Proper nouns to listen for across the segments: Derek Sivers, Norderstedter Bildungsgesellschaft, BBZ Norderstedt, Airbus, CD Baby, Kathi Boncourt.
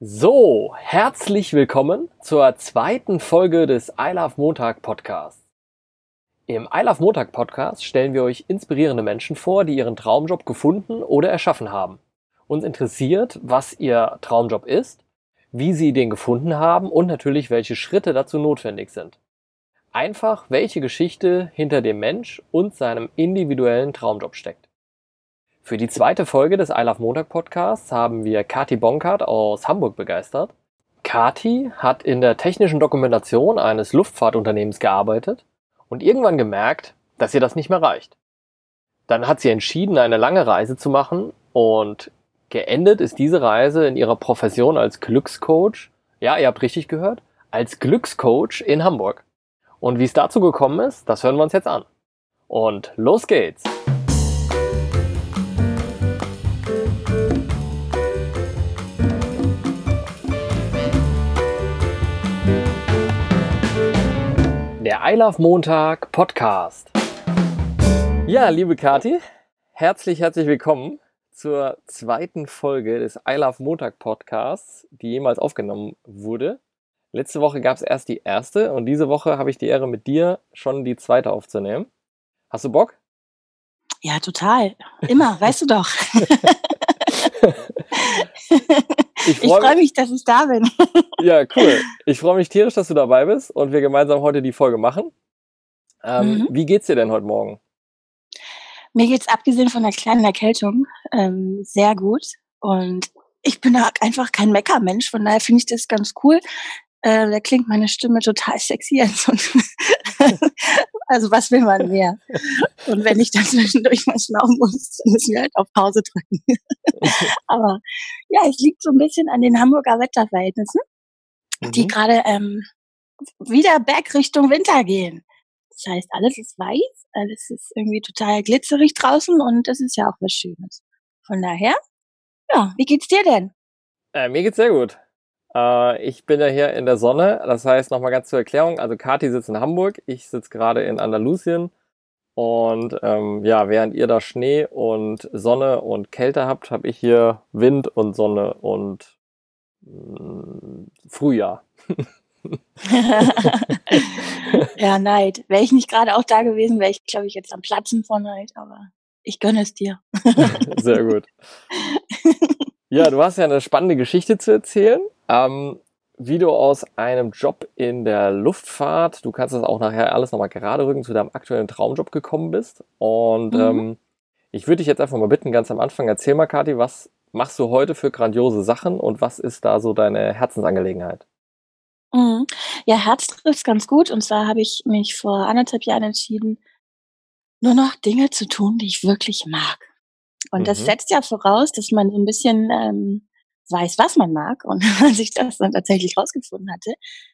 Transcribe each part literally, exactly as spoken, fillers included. So, herzlich willkommen zur zweiten Folge des I Love Montag Podcasts. Im I Love Montag Podcast stellen wir euch inspirierende Menschen vor, die ihren Traumjob gefunden oder erschaffen haben. Uns interessiert, was ihr Traumjob ist, wie sie den gefunden haben und natürlich, welche Schritte dazu notwendig sind. Einfach, welche Geschichte hinter dem Mensch und seinem individuellen Traumjob steckt. Für die zweite Folge des I Love Montag Podcasts haben wir Kathi Boncourt aus Hamburg begeistert. Kathi hat in der technischen Dokumentation eines Luftfahrtunternehmens gearbeitet und irgendwann gemerkt, dass ihr das nicht mehr reicht. Dann hat sie entschieden, eine lange Reise zu machen, und geendet ist diese Reise in ihrer Profession als Glückscoach, ja, ihr habt richtig gehört, als Glückscoach in Hamburg. Und wie es dazu gekommen ist, das hören wir uns jetzt an. Und los geht's! Der I Love Montag Podcast. Ja, liebe Kathi, herzlich, herzlich willkommen zur zweiten Folge des I Love Montag Podcasts, die jemals aufgenommen wurde. Letzte Woche gab es erst die erste und diese Woche habe ich die Ehre, mit dir schon die zweite aufzunehmen. Hast du Bock? Ja, total. Immer, weißt du doch. Ich freue freu mich, dass ich da bin. Ja, cool. Ich freue mich tierisch, dass du dabei bist und wir gemeinsam heute die Folge machen. Ähm, mhm. Wie geht's dir denn heute Morgen? Mir geht's abgesehen von einer kleinen Erkältung ähm, sehr gut. Und ich bin da einfach kein Meckermensch, von daher finde ich das ganz cool. Äh, da klingt meine Stimme total sexy. Also was will man mehr? Und wenn ich dann zwischendurch mal schnaufen muss, dann müssen wir halt auf Pause drücken. Aber ja, es liegt so ein bisschen an den Hamburger Wetterverhältnissen, mhm. die gerade ähm, wieder bergrichtung Winter gehen. Das heißt, alles ist weiß, alles ist irgendwie total glitzerig draußen und das ist ja auch was Schönes. Von daher, ja, wie geht's dir denn? Äh, mir geht's sehr gut. Ich bin ja hier in der Sonne, das heißt, nochmal ganz zur Erklärung, also Kathi sitzt in Hamburg, ich sitze gerade in Andalusien und ähm, ja, während ihr da Schnee und Sonne und Kälte habt, habe ich hier Wind und Sonne und mh, Frühjahr. Ja, Neid. Wäre ich nicht gerade auch da gewesen, wäre ich, glaube ich, jetzt am Platzen vor Neid, aber ich gönne es dir. Sehr gut. Ja, du hast ja eine spannende Geschichte zu erzählen, ähm, wie du aus einem Job in der Luftfahrt, du kannst das auch nachher alles nochmal gerade rücken, zu deinem aktuellen Traumjob gekommen bist. Und mhm. ähm, ich würde dich jetzt einfach mal bitten, ganz am Anfang, erzähl mal, Kathi, was machst du heute für grandiose Sachen und was ist da so deine Herzensangelegenheit? Mhm. Ja, Herz trifft ganz gut, und zwar habe ich mich vor anderthalb Jahren entschieden, nur noch Dinge zu tun, die ich wirklich mag. Und das mhm. setzt ja voraus, dass man so ein bisschen ähm, weiß, was man mag. Und als ich das dann tatsächlich rausgefunden hatte,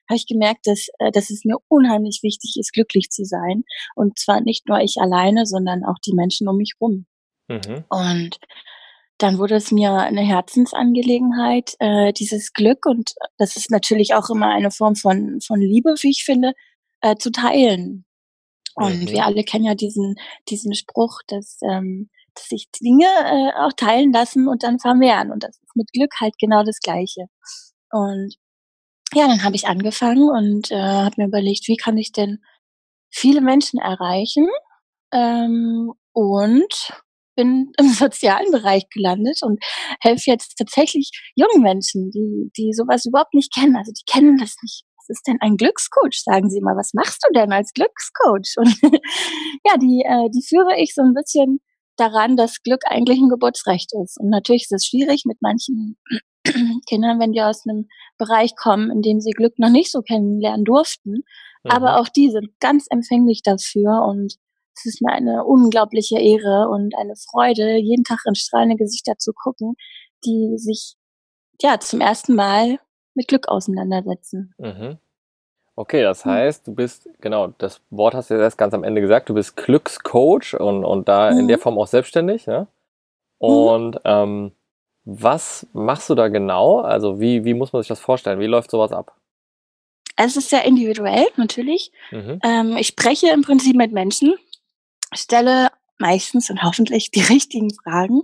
habe ich gemerkt, dass, äh, dass es mir unheimlich wichtig ist, glücklich zu sein. Und zwar nicht nur ich alleine, sondern auch die Menschen um mich rum. Mhm. Und dann wurde es mir eine Herzensangelegenheit, äh, dieses Glück, und das ist natürlich auch immer eine Form von, von Liebe, wie ich finde, äh, zu teilen. Und mhm. wir alle kennen ja diesen, diesen Spruch, dass... Ähm, dass sich Dinge äh, auch teilen lassen und dann vermehren. Und das ist mit Glück halt genau das Gleiche. Und ja, dann habe ich angefangen und äh, habe mir überlegt, wie kann ich denn viele Menschen erreichen? Ähm, und bin im sozialen Bereich gelandet und helfe jetzt tatsächlich jungen Menschen, die, die sowas überhaupt nicht kennen. Also die kennen das nicht. Ist denn ein Glückscoach? Sagen Sie mal, was machst du denn als Glückscoach? Und ja, die, äh, die führe ich so ein bisschen daran, dass Glück eigentlich ein Geburtsrecht ist. Und natürlich ist es schwierig mit manchen Kindern, wenn die aus einem Bereich kommen, in dem sie Glück noch nicht so kennenlernen durften. Mhm. Aber auch die sind ganz empfänglich dafür, und es ist mir eine unglaubliche Ehre und eine Freude, jeden Tag in strahlende Gesichter zu gucken, die sich ja zum ersten Mal mit Glück auseinandersetzen. Mhm. Okay, das heißt, du bist, genau, das Wort hast du ja erst ganz am Ende gesagt, du bist Glückscoach und, und da mhm. in der Form auch selbstständig, ne? Und mhm. ähm, was machst du da genau? Also wie, wie muss man sich das vorstellen? Wie läuft sowas ab? Es ist sehr individuell, natürlich. Mhm. Ähm, ich spreche im Prinzip mit Menschen, stelle meistens und hoffentlich die richtigen Fragen,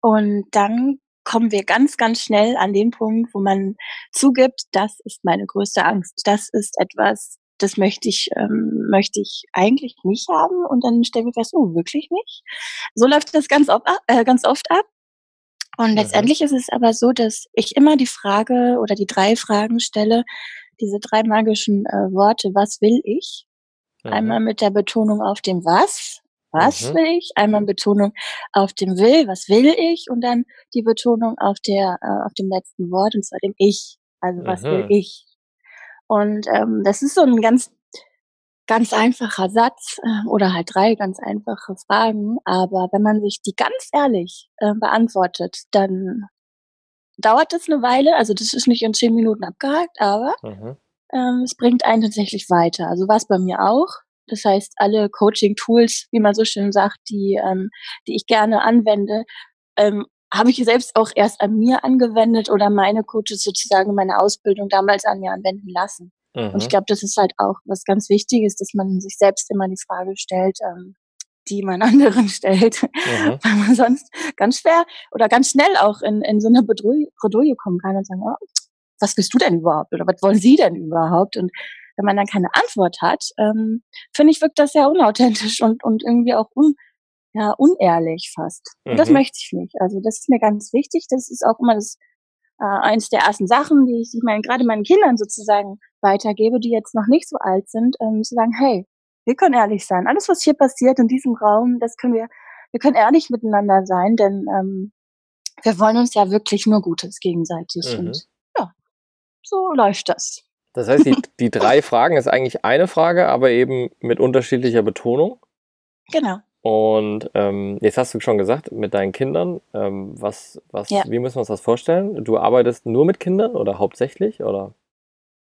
und dann kommen wir ganz, ganz schnell an den Punkt, wo man zugibt, das ist meine größte Angst. Das ist etwas, das möchte ich, ähm, möchte ich eigentlich nicht haben. Und dann stellen wir fest, oh, wirklich nicht? So läuft das ganz, ob, äh, ganz oft ab. Und letztendlich ist es aber so, dass ich immer die Frage oder die drei Fragen stelle, diese drei magischen äh, Worte, was will ich? Mhm. Einmal mit der Betonung auf dem Was, was mhm. will ich? Einmal Betonung auf dem Will, was will ich? Und dann die Betonung auf der äh, auf dem letzten Wort, und zwar dem Ich, also was mhm. will ich? Und ähm, das ist so ein ganz, ganz einfacher Satz äh, oder halt drei ganz einfache Fragen, aber wenn man sich die ganz ehrlich äh, beantwortet, dann dauert das eine Weile, also das ist nicht in zehn Minuten abgehakt, aber mhm. ähm, es bringt einen tatsächlich weiter. Also war es bei mir auch. Das heißt, alle Coaching-Tools, wie man so schön sagt, die, ähm, die ich gerne anwende, ähm, habe ich selbst auch erst an mir angewendet oder meine Coaches sozusagen meine Ausbildung damals an mir anwenden lassen. Mhm. Und ich glaube, das ist halt auch was ganz Wichtiges, dass man sich selbst immer die Frage stellt, ähm, die man anderen stellt, mhm. weil man sonst ganz schwer oder ganz schnell auch in, in so eine Bredouille kommen kann und sagen, oh, was willst du denn überhaupt oder was wollen sie denn überhaupt? Und wenn man dann keine Antwort hat, ähm, finde ich, wirkt das sehr unauthentisch und, und irgendwie auch un, ja, unehrlich fast. Mhm. Und das möchte ich nicht. Also das ist mir ganz wichtig. Das ist auch immer das äh, eins der ersten Sachen, die ich, ich meine, gerade meinen Kindern sozusagen weitergebe, die jetzt noch nicht so alt sind, ähm, zu sagen, hey, wir können ehrlich sein. Alles, was hier passiert in diesem Raum, das können wir, wir können ehrlich miteinander sein, denn ähm, wir wollen uns ja wirklich nur Gutes gegenseitig. Mhm. Und ja, so läuft das. Das heißt, die, die drei Fragen ist eigentlich eine Frage, aber eben mit unterschiedlicher Betonung. Genau. Und ähm, jetzt hast du schon gesagt, mit deinen Kindern, ähm, was, was, ja. wie müssen wir uns das vorstellen? Du arbeitest nur mit Kindern oder hauptsächlich, oder?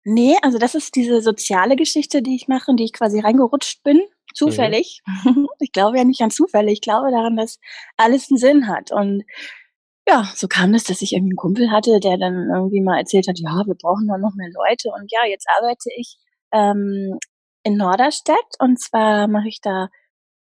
Nee, also das ist diese soziale Geschichte, die ich mache, in die ich quasi reingerutscht bin, zufällig. Mhm. Ich glaube ja nicht an Zufälle, ich glaube daran, dass alles einen Sinn hat. Und ja, so kam das, dass ich irgendwie einen Kumpel hatte, der dann irgendwie mal erzählt hat, ja, wir brauchen da noch mehr Leute. Und ja, jetzt arbeite ich ähm, in Norderstedt, und zwar mache ich da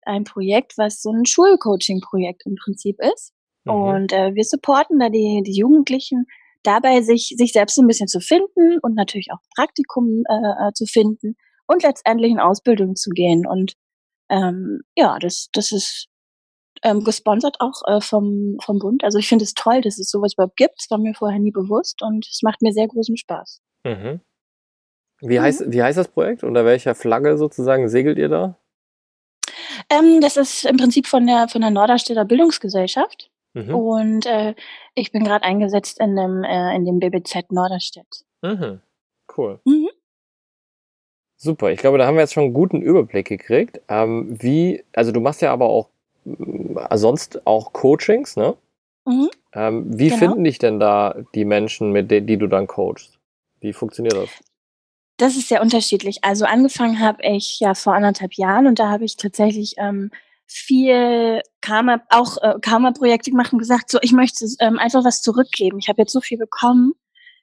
ein Projekt, was so ein Schulcoaching-Projekt im Prinzip ist. Mhm. Und äh, wir supporten da die, die Jugendlichen dabei, sich, sich selbst ein bisschen zu finden und natürlich auch Praktikum äh, zu finden und letztendlich in Ausbildung zu gehen. Und ähm, ja, das, das ist ähm, gesponsert auch äh, vom, vom Bund. Also ich finde es toll, dass es sowas überhaupt gibt. Das war mir vorher nie bewusst und es macht mir sehr großen Spaß. Mhm. Wie, mhm. heißt, wie heißt das Projekt? Unter welcher Flagge sozusagen segelt ihr da? Ähm, das ist im Prinzip von der, von der Norderstedter Bildungsgesellschaft. Mhm. Und äh, ich bin gerade eingesetzt in dem, äh, in dem B B Z Norderstedt. Mhm. Cool. Mhm. Super, ich glaube, da haben wir jetzt schon einen guten Überblick gekriegt. Ähm, wie, also du machst ja aber auch äh, sonst auch Coachings, ne? Mhm. Ähm, wie genau. finden dich denn da die Menschen, mit denen die du dann coachst? Wie funktioniert das? Das ist sehr unterschiedlich. Also angefangen habe ich ja vor anderthalb Jahren und da habe ich tatsächlich ähm, viel Karma, auch äh, Karma-Projekte gemacht und gesagt, so ich möchte ähm, einfach was zurückgeben. Ich habe jetzt so viel bekommen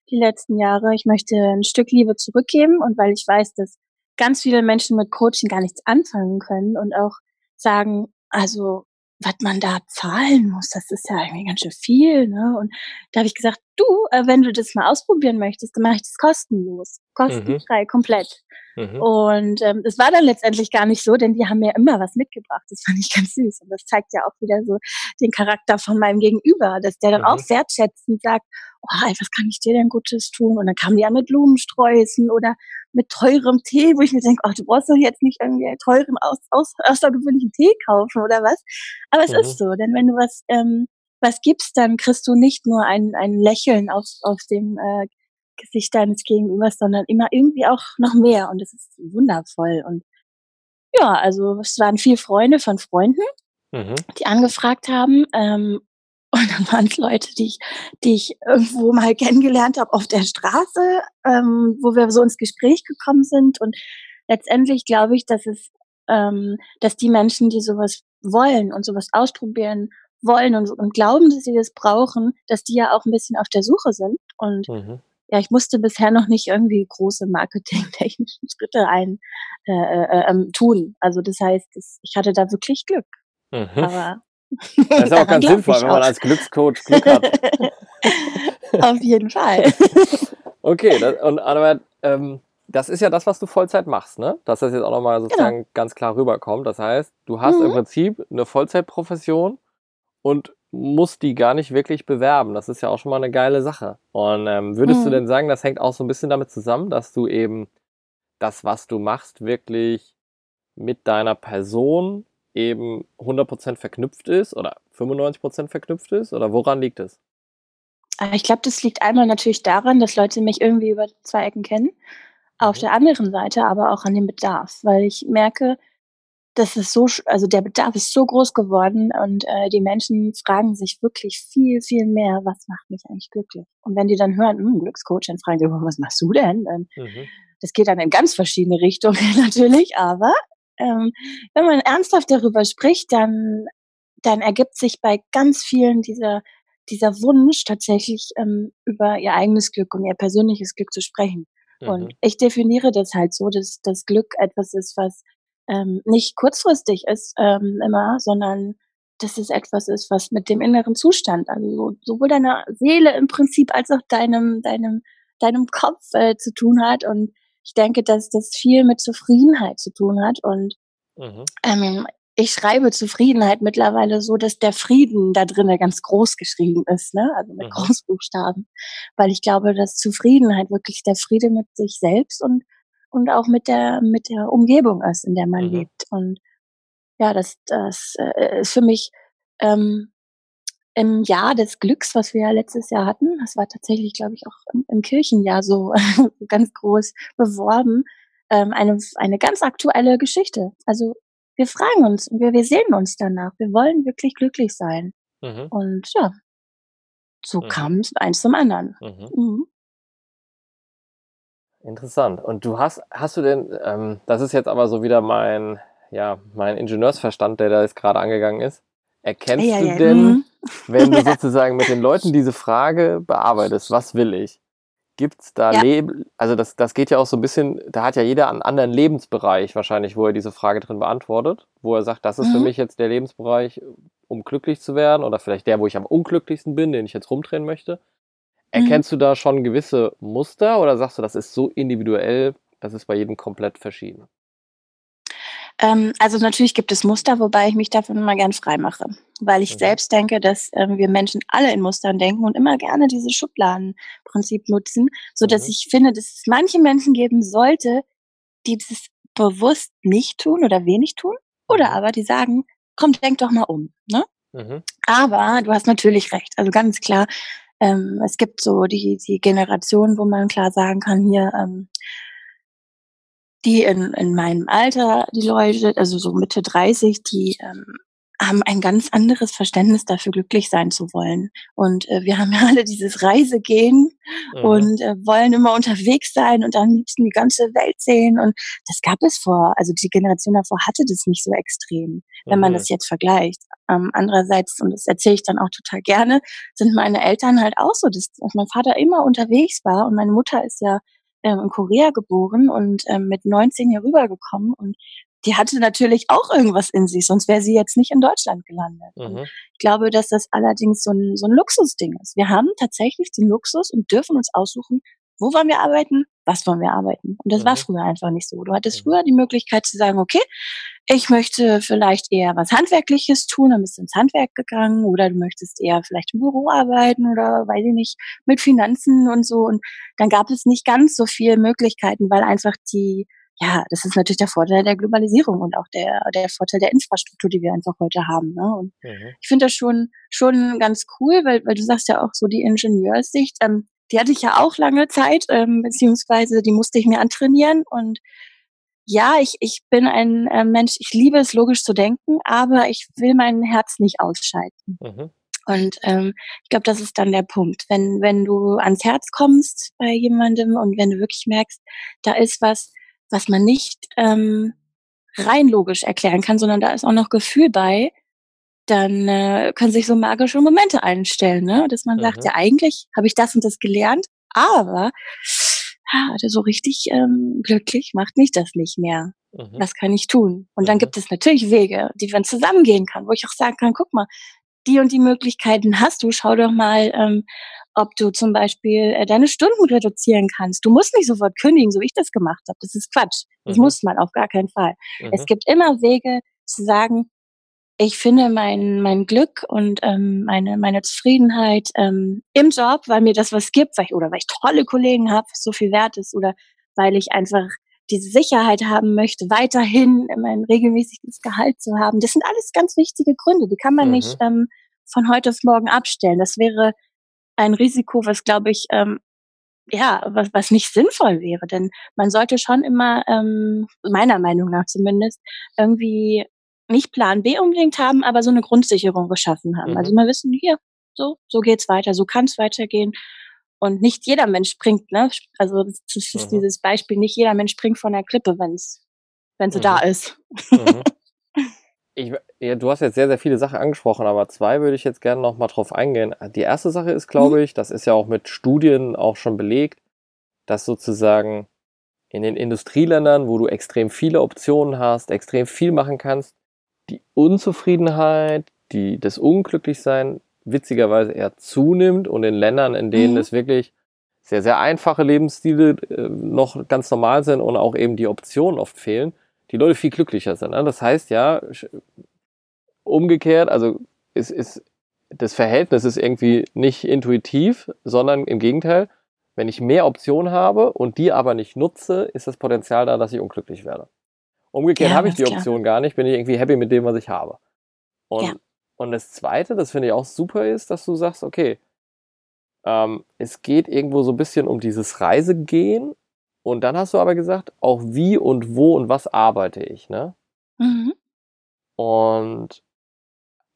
die letzten Jahre. Ich möchte ein Stück Liebe zurückgeben, und weil ich weiß, dass ganz viele Menschen mit Coaching gar nichts anfangen können und auch sagen, also was man da zahlen muss, das ist ja irgendwie ganz schön viel, ne? Und da habe ich gesagt, du, äh, wenn du das mal ausprobieren möchtest, dann mache ich das kostenlos, kostenfrei, mhm. komplett. Mhm. Und ähm, das war dann letztendlich gar nicht so, denn die haben mir immer was mitgebracht. Das fand ich ganz süß. Und das zeigt ja auch wieder so den Charakter von meinem Gegenüber, dass der dann mhm. auch wertschätzend sagt, oh, ey, was kann ich dir denn Gutes tun? Und dann kamen die ja mit Blumensträußen oder mit teurem Tee, wo ich mir denke, ach, du brauchst doch jetzt nicht irgendwie teuren, aus, aus, außergewöhnlichen Tee kaufen oder was. Aber es mhm. ist so, denn wenn du was ähm, was gibst, dann kriegst du nicht nur ein, ein Lächeln auf, auf dem äh, Gesicht deines Gegenübers, sondern immer irgendwie auch noch mehr. Und das ist wundervoll. Und ja, also es waren viele Freunde von Freunden, mhm. die angefragt haben. Ähm, und dann waren es Leute, die ich, die ich irgendwo mal kennengelernt habe auf der Straße, ähm, wo wir so ins Gespräch gekommen sind. Und letztendlich glaube ich, dass es, ähm, dass die Menschen, die sowas wollen und sowas ausprobieren wollen und, und glauben, dass sie das brauchen, dass die ja auch ein bisschen auf der Suche sind. Und mhm. ja, ich musste bisher noch nicht irgendwie große marketingtechnischen Schritte ein äh, äh, ähm, tun. Also das heißt, das, ich hatte da wirklich Glück. Mhm. Aber das ist auch ganz sinnvoll, wenn man als Glückscoach Glück hat. Auf jeden Fall. Okay, das, und Annabeth, ähm, das ist ja das, was du Vollzeit machst, ne? Dass das jetzt auch nochmal sozusagen genau. ganz klar rüberkommt. Das heißt, du hast mhm. im Prinzip eine Vollzeitprofession und musst die gar nicht wirklich bewerben. Das ist ja auch schon mal eine geile Sache. Und ähm, würdest mhm. du denn sagen, das hängt auch so ein bisschen damit zusammen, dass du eben das, was du machst, wirklich mit deiner Person eben hundert Prozent verknüpft ist oder fünfundneunzig Prozent verknüpft ist? Oder woran liegt es? Ich glaube, das liegt einmal natürlich daran, dass Leute mich irgendwie über zwei Ecken kennen. Auf mhm. der anderen Seite aber auch an dem Bedarf, weil ich merke, das ist so, also der Bedarf ist so groß geworden und äh, die Menschen fragen sich wirklich viel, viel mehr, was macht mich eigentlich glücklich? Und wenn die dann hören, hm, Glückscoach, dann fragen sie, was machst du denn? Und mhm. das geht dann in ganz verschiedene Richtungen natürlich, aber ähm, wenn man ernsthaft darüber spricht, dann, dann ergibt sich bei ganz vielen dieser, dieser Wunsch tatsächlich ähm, über ihr eigenes Glück und ihr persönliches Glück zu sprechen. Mhm. Und ich definiere das halt so, dass das Glück etwas ist, was Ähm, nicht kurzfristig ist ähm, immer, sondern dass es etwas ist, was mit dem inneren Zustand, also sowohl deiner Seele im Prinzip als auch deinem deinem deinem Kopf äh, zu tun hat. Und ich denke, dass das viel mit Zufriedenheit zu tun hat. Und mhm. ähm, ich schreibe Zufriedenheit mittlerweile so, dass der Frieden da drinne ganz groß geschrieben ist, ne? Also mit mhm. Großbuchstaben, weil ich glaube, dass Zufriedenheit wirklich der Friede mit sich selbst und und auch mit der mit der Umgebung ist, in der man mhm. lebt. Und ja, das, das äh, ist für mich ähm, im Jahr des Glücks, was wir ja letztes Jahr hatten, das war tatsächlich, glaube ich, auch im, im Kirchenjahr so ganz groß beworben, ähm, eine, eine ganz aktuelle Geschichte. Also wir fragen uns und wir, wir sehen uns danach. Wir wollen wirklich glücklich sein. Mhm. Und ja, so mhm. kam es eins zum anderen. Mhm. Mhm. Interessant. Und du hast, hast du denn, ähm, das ist jetzt aber so wieder mein, ja, mein Ingenieursverstand, der da jetzt gerade angegangen ist. Erkennst ja, ja, du denn, ja, hm. wenn du sozusagen mit den Leuten diese Frage bearbeitest, was will ich? Gibt's da ja. Leben, also das, das geht ja auch so ein bisschen, da hat ja jeder einen anderen Lebensbereich wahrscheinlich, wo er diese Frage drin beantwortet, wo er sagt, das ist mhm. für mich jetzt der Lebensbereich, um glücklich zu werden oder vielleicht der, wo ich am unglücklichsten bin, den ich jetzt rumdrehen möchte. Erkennst du da schon gewisse Muster oder sagst du, das ist so individuell, das ist bei jedem komplett verschieden? Ähm, also natürlich gibt es Muster, wobei ich mich davon immer gern frei mache, weil ich mhm. selbst denke, dass ähm, wir Menschen alle in Mustern denken und immer gerne dieses Schubladenprinzip nutzen, sodass mhm. ich finde, dass es manche Menschen geben sollte, die das bewusst nicht tun oder wenig tun oder aber die sagen, komm, denk doch mal um. Ne? Mhm. Aber du hast natürlich recht, also ganz klar, Ähm, es gibt so die, die Generation, wo man klar sagen kann, hier, ähm, die in, in meinem Alter, die Leute, also so Mitte dreißig, die ähm, haben ein ganz anderes Verständnis dafür, glücklich sein zu wollen. Und äh, wir haben ja alle dieses Reisegehen mhm. und äh, wollen immer unterwegs sein und am liebsten die ganze Welt sehen. Und das gab es vor, also die Generation davor hatte das nicht so extrem, wenn mhm. man das jetzt vergleicht. Ähm, andererseits, und das erzähle ich dann auch total gerne, sind meine Eltern halt auch so, dass, dass mein Vater immer unterwegs war. Und meine Mutter ist ja ähm, in Korea geboren und ähm, mit neunzehn hier rübergekommen und die hatte natürlich auch irgendwas in sich, sonst wäre sie jetzt nicht in Deutschland gelandet. Mhm. Ich glaube, dass das allerdings so ein, so ein Luxusding ist. Wir haben tatsächlich den Luxus und dürfen uns aussuchen, wo wollen wir arbeiten, was wollen wir arbeiten. Und das mhm. war früher einfach nicht so. Du hattest mhm. früher die Möglichkeit zu sagen, okay, ich möchte vielleicht eher was Handwerkliches tun, dann bist du ins Handwerk gegangen oder du möchtest eher vielleicht im Büro arbeiten oder, weiß ich nicht, mit Finanzen und so. Und dann gab es nicht ganz so viele Möglichkeiten, weil einfach die ja, das ist natürlich der Vorteil der Globalisierung und auch der der Vorteil der Infrastruktur, die wir einfach heute haben. Ne? Und mhm. ich finde das schon schon ganz cool, weil weil du sagst ja auch so die Ingenieurssicht, ähm, die hatte ich ja auch lange Zeit, ähm, beziehungsweise die musste ich mir antrainieren. Und ja, ich ich bin ein äh, Mensch, ich liebe es, logisch zu denken, aber ich will mein Herz nicht ausschalten. Mhm. Und ähm, ich glaube, das ist dann der Punkt. Wenn wenn du ans Herz kommst bei jemandem und wenn du wirklich merkst, da ist was, was man nicht ähm, rein logisch erklären kann, sondern da ist auch noch Gefühl bei, dann äh, können sich so magische Momente einstellen, ne? Dass man mhm. sagt, ja eigentlich habe ich das und das gelernt, aber ah, so richtig ähm, glücklich macht mich das nicht mehr. Mhm. Was kann ich tun? Und mhm. dann gibt es natürlich Wege, die man zusammengehen kann, wo ich auch sagen kann, guck mal, die und die Möglichkeiten hast du, schau doch mal, ähm, ob du zum Beispiel äh, deine Stunden reduzieren kannst. Du musst nicht sofort kündigen, so wie ich das gemacht habe. Das ist Quatsch. Das mhm. muss man auf gar keinen Fall. Mhm. Es gibt immer Wege zu sagen, ich finde mein mein Glück und ähm, meine meine Zufriedenheit ähm, im Job, weil mir das was gibt, weil ich, oder weil ich tolle Kollegen habe, was so viel wert ist, oder weil ich einfach diese Sicherheit haben möchte, weiterhin mein regelmäßiges Gehalt zu haben. Das sind alles ganz wichtige Gründe. Die kann man mhm. nicht ähm, von heute auf morgen abstellen. Das wäre ein Risiko, was, glaube ich, ähm, ja, was, was nicht sinnvoll wäre. Denn man sollte schon immer, ähm, meiner Meinung nach zumindest, irgendwie nicht Plan B unbedingt haben, aber so eine Grundsicherung geschaffen haben. Mhm. Also wir wissen, hier, so, so geht's weiter, so kann's weitergehen. Und nicht jeder Mensch springt, ne? Also das ist mhm. dieses Beispiel, nicht jeder Mensch springt von der Klippe, wenn's, wenn sie mhm. da ist. Mhm. Ich, ja, du hast jetzt sehr, sehr viele Sachen angesprochen, aber zwei würde ich jetzt gerne noch mal drauf eingehen. Die erste Sache ist, glaube mhm. ich, das ist ja auch mit Studien auch schon belegt, dass sozusagen in den Industrieländern, wo du extrem viele Optionen hast, extrem viel machen kannst, die Unzufriedenheit, die, das Unglücklichsein witzigerweise eher zunimmt, und in Ländern, in denen mhm. es wirklich sehr, sehr einfache Lebensstile äh, noch ganz normal sind und auch eben die Optionen oft fehlen, die Leute viel glücklicher sind. Ne? Das heißt ja, umgekehrt, also ist, ist, das Verhältnis ist irgendwie nicht intuitiv, sondern im Gegenteil, wenn ich mehr Optionen habe und die aber nicht nutze, ist das Potenzial da, dass ich unglücklich werde. Umgekehrt ja, habe ich die Option klar. gar nicht, bin ich irgendwie happy mit dem, was ich habe. Und ja. Und das Zweite, das finde ich auch super, ist, dass du sagst, okay, ähm, es geht irgendwo so ein bisschen um dieses Reisegehen, und dann hast du aber gesagt, auch wie und wo und was arbeite ich, ne? Mhm. Und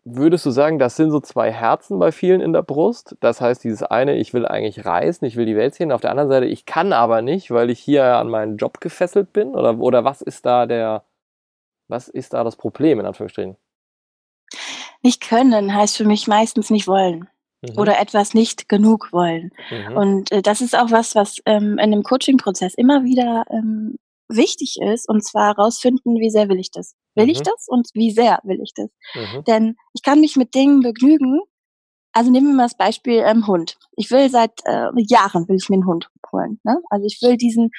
würdest du sagen, das sind so zwei Herzen bei vielen in der Brust? Das heißt, dieses eine, ich will eigentlich reisen, ich will die Welt sehen, auf der anderen Seite, ich kann aber nicht, weil ich hier an meinen Job gefesselt bin? Oder, oder was ist da der, was ist da das Problem, in Anführungsstrichen? Nicht können heißt für mich meistens nicht wollen mhm. oder etwas nicht genug wollen. Mhm. Und äh, das ist auch was, was ähm, in einem Coaching-Prozess immer wieder ähm, wichtig ist, und zwar herausfinden, wie sehr will ich das? Will mhm. ich das und wie sehr will ich das? Mhm. Denn ich kann mich mit Dingen begnügen. Also nehmen wir mal das Beispiel ähm, Hund. Ich will seit äh, Jahren, will ich mir einen Hund holen. Ne? Also ich will diesen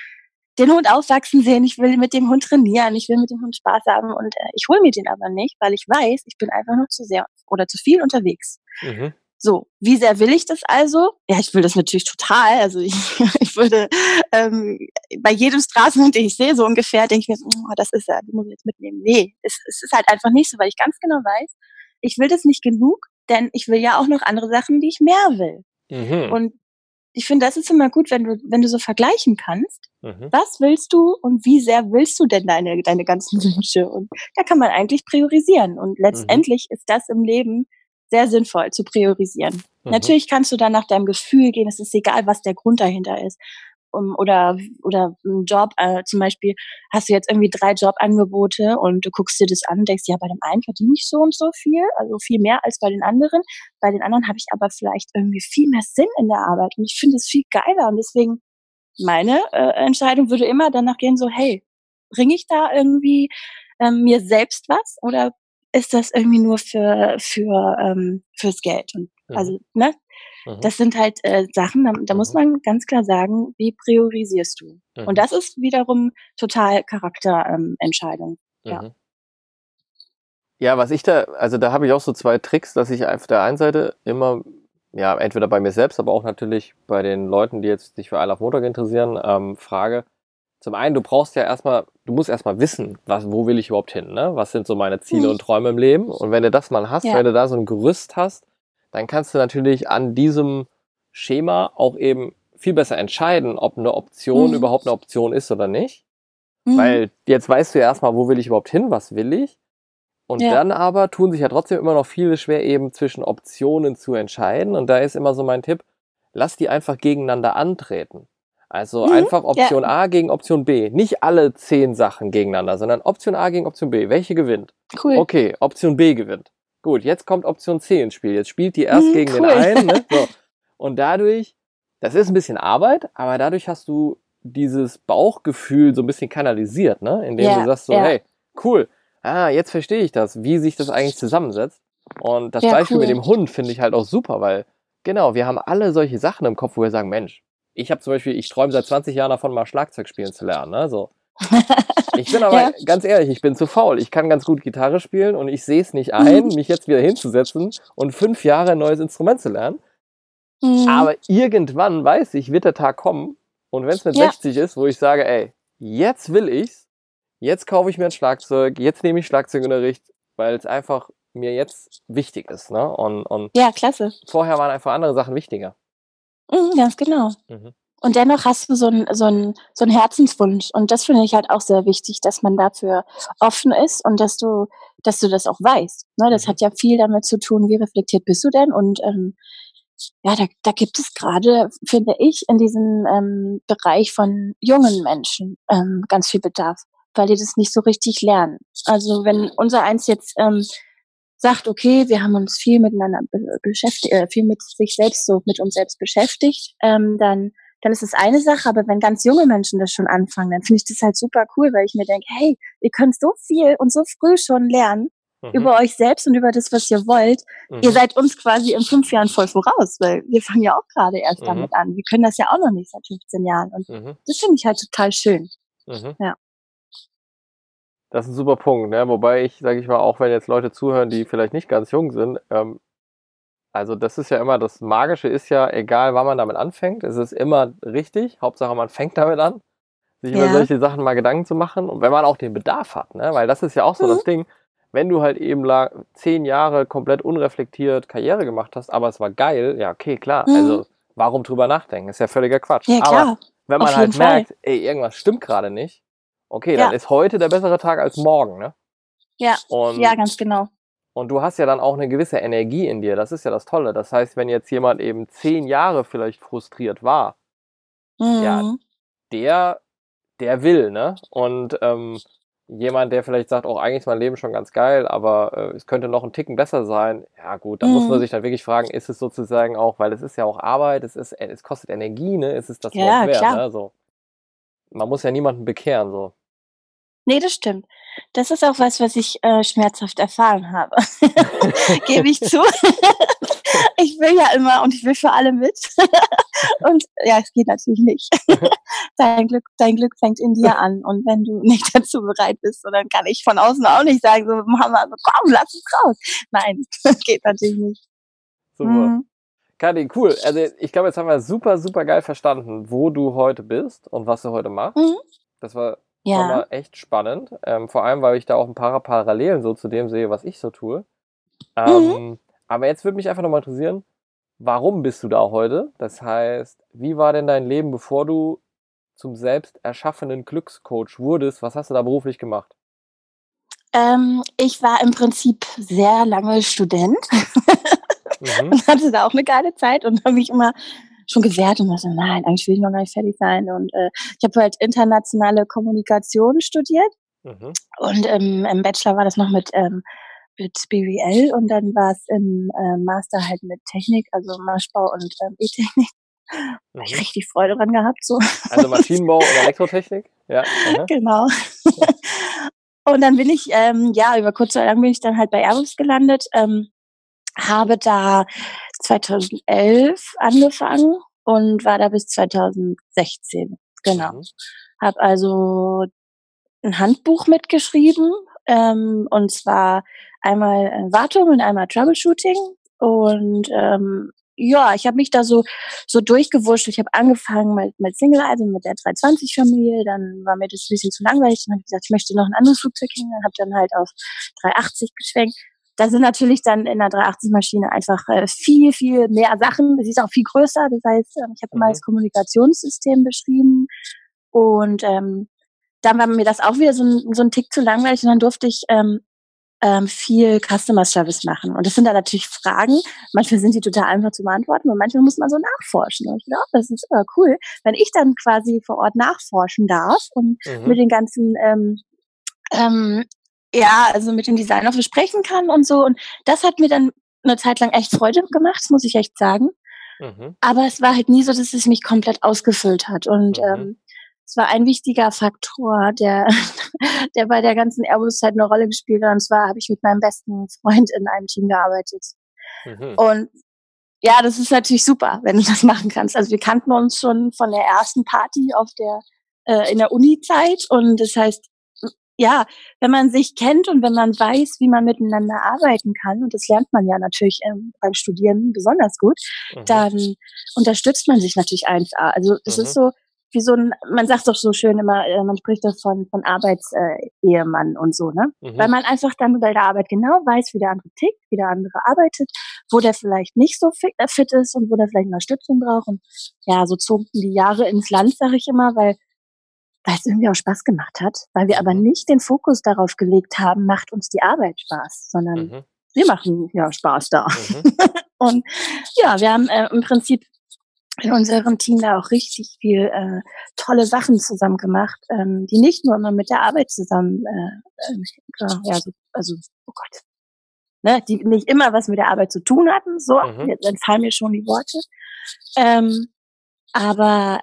den Hund aufwachsen sehen, ich will mit dem Hund trainieren, ich will mit dem Hund Spaß haben, und äh, ich hole mir den aber nicht, weil ich weiß, ich bin einfach noch zu sehr oder zu viel unterwegs. Mhm. So, wie sehr will ich das also? Ja, ich will das natürlich total, also ich, ich würde ähm, bei jedem Straßenhund, den ich sehe, so ungefähr, denke ich mir so, oh, das ist er, den muss ich jetzt mitnehmen. Nee, es, es ist halt einfach nicht so, weil ich ganz genau weiß, ich will das nicht genug, denn ich will ja auch noch andere Sachen, die ich mehr will. Mhm. Und ich finde, das ist immer gut, wenn du, wenn du so vergleichen kannst, mhm. was willst du und wie sehr willst du denn deine, deine ganzen Wünsche? Und da kann man eigentlich priorisieren. Und letztendlich mhm. ist das im Leben sehr sinnvoll, zu priorisieren. Mhm. Natürlich kannst du dann nach deinem Gefühl gehen, es ist egal, was der Grund dahinter ist. Um, oder, oder ein Job, äh, zum Beispiel, hast du jetzt irgendwie drei Jobangebote und du guckst dir das an und denkst, ja, bei dem einen verdiene ich so und so viel, also viel mehr als bei den anderen. Bei den anderen habe ich aber vielleicht irgendwie viel mehr Sinn in der Arbeit, und ich finde es viel geiler, und deswegen meine äh, Entscheidung würde immer danach gehen, so, hey, bringe ich da irgendwie ähm, mir selbst was, oder ist das irgendwie nur für, für, ähm, fürs Geld? Und ja. also, ne? Mhm. Das sind halt äh, Sachen, da, da mhm. muss man ganz klar sagen, wie priorisierst du? Mhm. Und das ist wiederum total Charakterentscheidung. Ähm, ja. Mhm. ja, was ich da, also da habe ich auch so zwei Tricks, dass ich auf der einen Seite immer, ja, entweder bei mir selbst, aber auch natürlich bei den Leuten, die jetzt sich für I Love Montag interessieren, ähm, frage. Zum einen, du brauchst ja erstmal, du musst erstmal wissen, was, wo will ich überhaupt hin, ne? Was sind so meine Ziele mhm. und Träume im Leben? Und wenn du das mal hast, ja. wenn du da so ein Gerüst hast, dann kannst du natürlich an diesem Schema auch eben viel besser entscheiden, ob eine Option mhm. überhaupt eine Option ist oder nicht. Mhm. Weil jetzt weißt du ja erstmal, wo will ich überhaupt hin, was will ich. Und ja. dann aber tun sich ja trotzdem immer noch viele schwer, eben zwischen Optionen zu entscheiden. Und da ist immer so mein Tipp, lass die einfach gegeneinander antreten. Also mhm. einfach Option ja. A gegen Option B. Nicht alle zehn Sachen gegeneinander, sondern Option A gegen Option B. Welche gewinnt? Cool. Okay, Option B gewinnt. Gut, jetzt kommt Option C ins Spiel. Jetzt spielt die erst gegen cool. den einen. Ne? So. Und dadurch, das ist ein bisschen Arbeit, aber dadurch hast du dieses Bauchgefühl so ein bisschen kanalisiert, ne? Indem yeah, du sagst so, yeah. hey, cool, ah, jetzt verstehe ich das, wie sich das eigentlich zusammensetzt. Und das ja, Beispiel cool. mit dem Hund finde ich halt auch super, weil Genau, wir haben alle solche Sachen im Kopf, wo wir sagen, Mensch, ich habe zum Beispiel, ich träume seit zwanzig Jahren davon, mal Schlagzeug spielen zu lernen. Ne? So. Ich bin aber ja. ganz ehrlich, ich bin zu faul. Ich kann ganz gut Gitarre spielen und ich sehe es nicht ein, mhm. mich jetzt wieder hinzusetzen und fünf Jahre ein neues Instrument zu lernen. Mhm. Aber irgendwann weiß ich, wird der Tag kommen. Und wenn es mit ja. sechzig ist, wo ich sage, ey, jetzt will ich's, jetzt kaufe ich mir ein Schlagzeug, jetzt nehme ich Schlagzeugunterricht, weil es einfach mir jetzt wichtig ist. Ne? Und, und ja, klasse. Vorher waren einfach andere Sachen wichtiger. Mhm, ganz genau. Mhm. Und dennoch hast du so einen so einen, so einen Herzenswunsch. Und das finde ich halt auch sehr wichtig, dass man dafür offen ist und dass du, dass du das auch weißt. Ne? Das hat ja viel damit zu tun, wie reflektiert bist du denn? Und ähm, ja, da, da gibt es gerade, finde ich, in diesem ähm, Bereich von jungen Menschen ähm, ganz viel Bedarf, weil die das nicht so richtig lernen. Also wenn unser Eins jetzt ähm, sagt, okay, wir haben uns viel miteinander be- beschäftigt, äh, viel mit sich selbst, so mit uns selbst beschäftigt, ähm, dann dann ist das eine Sache, aber wenn ganz junge Menschen das schon anfangen, dann finde ich das halt super cool, weil ich mir denke, hey, ihr könnt so viel und so früh schon lernen mhm. über euch selbst und über das, was ihr wollt. Mhm. Ihr seid uns quasi in fünf Jahren voll voraus, weil wir fangen ja auch gerade erst mhm. damit an. Wir können das ja auch noch nicht seit fünfzehn Jahren und mhm. das finde ich halt total schön. Mhm. Ja. Das ist ein super Punkt, ne? Wobei ich, sage ich mal, auch wenn jetzt Leute zuhören, die vielleicht nicht ganz jung sind, ähm, also das ist ja immer, das Magische ist ja, egal wann man damit anfängt, es ist immer richtig, Hauptsache man fängt damit an, sich ja. über solche Sachen mal Gedanken zu machen und wenn man auch den Bedarf hat, ne? Weil das ist ja auch so mhm. das Ding, wenn du halt eben la- zehn Jahre komplett unreflektiert Karriere gemacht hast, aber es war geil, ja okay, klar, mhm. also warum drüber nachdenken, ist ja völliger Quatsch, ja, klar. aber wenn man Auf halt merkt, Fall. ey, irgendwas stimmt gerade nicht, okay, ja. dann ist heute der bessere Tag als morgen, ne? Ja, und ja, ganz genau. Und du hast ja dann auch eine gewisse Energie in dir, das ist ja das Tolle. Das heißt, wenn jetzt jemand eben zehn Jahre vielleicht frustriert war, mhm. ja, der, der will, ne? Und ähm, jemand, der vielleicht sagt, oh, eigentlich ist mein Leben schon ganz geil, aber äh, es könnte noch ein Ticken besser sein, ja gut, da mhm. muss man sich dann wirklich fragen, ist es sozusagen auch, weil es ist ja auch Arbeit, es ist, es kostet Energie, ne? Ist es das ja, überhaupt wert, klar. ne? So. Man muss ja niemanden bekehren, so. Nee, das stimmt. Das ist auch was, was ich äh, schmerzhaft erfahren habe. Gebe ich zu. Ich will ja immer und ich will für alle mit. Und ja, es geht natürlich nicht. Dein Glück, dein Glück fängt in dir an. Und wenn du nicht dazu bereit bist, so, dann kann ich von außen auch nicht sagen, so, Mama, komm, lass es raus. Nein, das geht natürlich nicht. Super. Mhm. Kathi, cool. Also ich glaube, jetzt haben wir super, super geil verstanden, wo du heute bist und was du heute machst. Mhm. Das war... Ja. Aber echt spannend. Ähm, vor allem, weil ich da auch ein paar Parallelen so zu dem sehe, was ich so tue. Ähm, mhm. Aber jetzt würde mich einfach nochmal interessieren, warum bist du da heute? Das heißt, wie war denn dein Leben, bevor du zum selbst erschaffenen Glückscoach wurdest? Was hast du da beruflich gemacht? Ähm, ich war im Prinzip sehr lange Student mhm. und hatte da auch eine geile Zeit und habe mich immer... schon gewehrt und war so, nein, eigentlich will ich noch gar nicht fertig sein. Und äh, ich habe halt internationale Kommunikation studiert mhm. und ähm, im Bachelor war das noch mit, ähm, mit B W L und dann war es im äh, Master halt mit Technik, also Maschbau und ähm, E-Technik. Mhm. Habe ich richtig Freude dran gehabt. So. Also Maschinenbau und Elektrotechnik? Ja. Mhm. Genau. Und dann bin ich, ähm, ja, über kurz oder lang bin ich dann halt bei Airbus gelandet, ähm, habe da zweitausendelf angefangen und war da bis zweitausendsechzehn, genau. Mhm. Habe also ein Handbuch mitgeschrieben, ähm, und zwar einmal Wartung und einmal Troubleshooting und ähm, ja, ich habe mich da so so durchgewurscht. Ich habe angefangen mit, mit Single, also mit der dreihundertzwanzig-Familie, dann war mir das ein bisschen zu langweilig, dann habe ich gesagt, ich möchte noch ein anderes Flugzeug hin, habe dann halt auf dreihundertachtzig geschwenkt. Da sind natürlich dann in der dreihundertachtzig-Maschine einfach äh, viel, viel mehr Sachen. Sie ist auch viel größer. Das heißt, ähm, ich habe mal mhm. das Kommunikationssystem beschrieben. Und ähm, dann war mir das auch wieder so ein, so ein Tick zu langweilig. Und dann durfte ich ähm, ähm, viel Customer Service machen. Und das sind dann natürlich Fragen. Manchmal sind die total einfach zu beantworten. Und manchmal muss man so nachforschen. Und ich dachte, das ist immer cool, wenn ich dann quasi vor Ort nachforschen darf. Und mhm. mit den ganzen... Ähm, ähm, Ja, also mit dem Design auch besprechen kann und so. Und das hat mir dann eine Zeit lang echt Freude gemacht, muss ich echt sagen. Mhm. Aber es war halt nie so, dass es mich komplett ausgefüllt hat. Und mhm. ähm, es war ein wichtiger Faktor, der der bei der ganzen Airbus-Zeit eine Rolle gespielt hat. Und zwar habe ich mit meinem besten Freund in einem Team gearbeitet. Mhm. Und ja, das ist natürlich super, wenn du das machen kannst. Also wir kannten uns schon von der ersten Party auf der äh, in der Uni-Zeit. Und das heißt, ja, wenn man sich kennt und wenn man weiß, wie man miteinander arbeiten kann, und das lernt man ja natürlich ähm, beim Studieren besonders gut, mhm. dann unterstützt man sich natürlich eins a. Also es mhm. ist so, wie so ein, man sagt doch so schön immer, man spricht doch von, von Arbeitsehemann äh, und so, ne? Mhm. Weil man einfach dann bei der Arbeit genau weiß, wie der andere tickt, wie der andere arbeitet, wo der vielleicht nicht so fit, äh, fit ist und wo der vielleicht Unterstützung braucht. Und ja, so zogen die Jahre ins Land, sag ich immer, weil weil es irgendwie auch Spaß gemacht hat, weil wir aber nicht den Fokus darauf gelegt haben, macht uns die Arbeit Spaß, sondern mhm. wir machen ja Spaß da. Mhm. Und ja, wir haben äh, im Prinzip in unserem Team da auch richtig viel äh, tolle Sachen zusammen gemacht, ähm, die nicht nur immer mit der Arbeit zusammen, äh, äh, ja, so, also, oh Gott, ne, die nicht immer was mit der Arbeit zu tun hatten, so, mhm. jetzt entfallen mir schon die Worte. Ähm, aber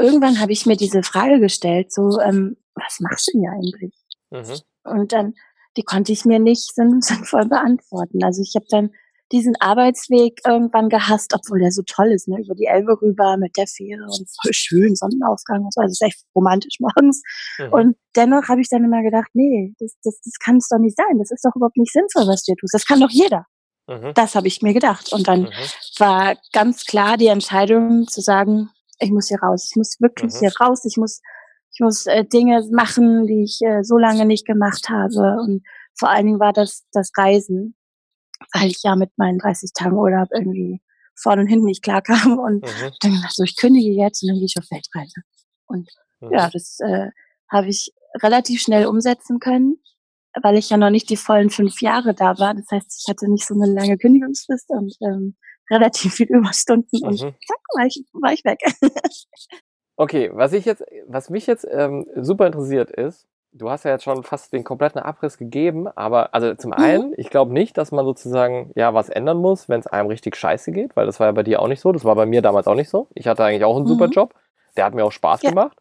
irgendwann habe ich mir diese Frage gestellt, so, ähm, was machst du denn eigentlich? Mhm. Und dann, die konnte ich mir nicht sinnvoll beantworten. Also ich habe dann diesen Arbeitsweg irgendwann gehasst, obwohl der so toll ist, ne? Über die Elbe rüber mit der Fähre und voll schön Sonnenaufgang und so, also ist echt romantisch morgens. Mhm. Und dennoch habe ich dann immer gedacht, nee, das, das, das kann es doch nicht sein, das ist doch überhaupt nicht sinnvoll, was du tust, das kann doch jeder. Mhm. Das habe ich mir gedacht. Und dann mhm. war ganz klar die Entscheidung zu sagen, ich muss hier raus, ich muss wirklich mhm. hier raus, ich muss, ich muss äh, Dinge machen, die ich äh, so lange nicht gemacht habe. Und vor allen Dingen war das das Reisen, weil ich ja mit meinen dreißig Tagen Urlaub irgendwie vorne und hinten nicht klar kam und mhm. dann gedacht, so, ich kündige jetzt und dann gehe ich auf Weltreise. Und mhm. ja, das äh, habe ich relativ schnell umsetzen können, weil ich ja noch nicht die vollen fünf Jahre da war. Das heißt, ich hatte nicht so eine lange Kündigungsfrist und ähm, relativ viel Überstunden mhm. und zack, war ich, war ich weg. Okay, was ich jetzt, was mich jetzt ähm, super interessiert ist, du hast ja jetzt schon fast den kompletten Abriss gegeben, aber also zum einen, ich glaube nicht, dass man sozusagen ja was ändern muss, wenn es einem richtig scheiße geht, weil das war ja bei dir auch nicht so, das war bei mir damals auch nicht so. Ich hatte eigentlich auch einen super mhm. Job, der hat mir auch Spaß ja. gemacht.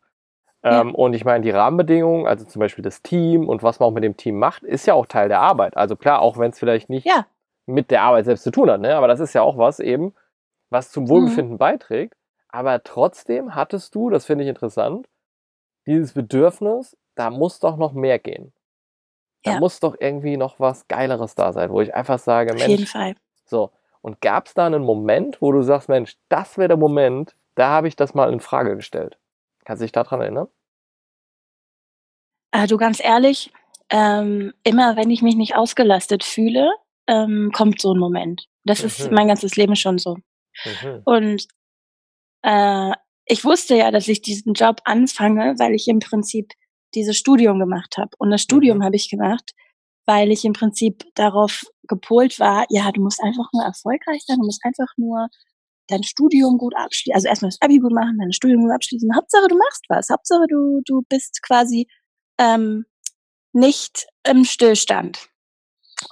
Ähm, ja. Und ich meine, die Rahmenbedingungen, also zum Beispiel das Team und was man auch mit dem Team macht, ist ja auch Teil der Arbeit. Also klar, auch wenn es vielleicht nicht ja. mit der Arbeit selbst zu tun hat, ne? Aber das ist ja auch was eben, was zum Wohlbefinden mhm. beiträgt. Aber trotzdem hattest du, das finde ich interessant, dieses Bedürfnis, da muss doch noch mehr gehen. Da ja. muss doch irgendwie noch was Geileres da sein, wo ich einfach sage, Mensch. Auf jeden Fall. So, und gab es da einen Moment, wo du sagst, Mensch, das wäre der Moment, da habe ich das mal in Frage gestellt. Kannst du dich daran erinnern? Äh, du, ganz ehrlich, ähm, immer wenn ich mich nicht ausgelastet fühle, ähm, kommt so ein Moment. Das mhm. ist mein ganzes Leben schon so. Mhm. Und äh, ich wusste ja, dass ich diesen Job anfange, weil ich im Prinzip dieses Studium gemacht habe. Und das Studium mhm. habe ich gemacht, weil ich im Prinzip darauf gepolt war, ja, du musst einfach nur erfolgreich sein, du musst einfach nur dein Studium gut abschließen, also erstmal das Abi gut machen, dein Studium gut abschließen. Hauptsache, du machst was. Hauptsache, du, du bist quasi ähm, nicht im Stillstand.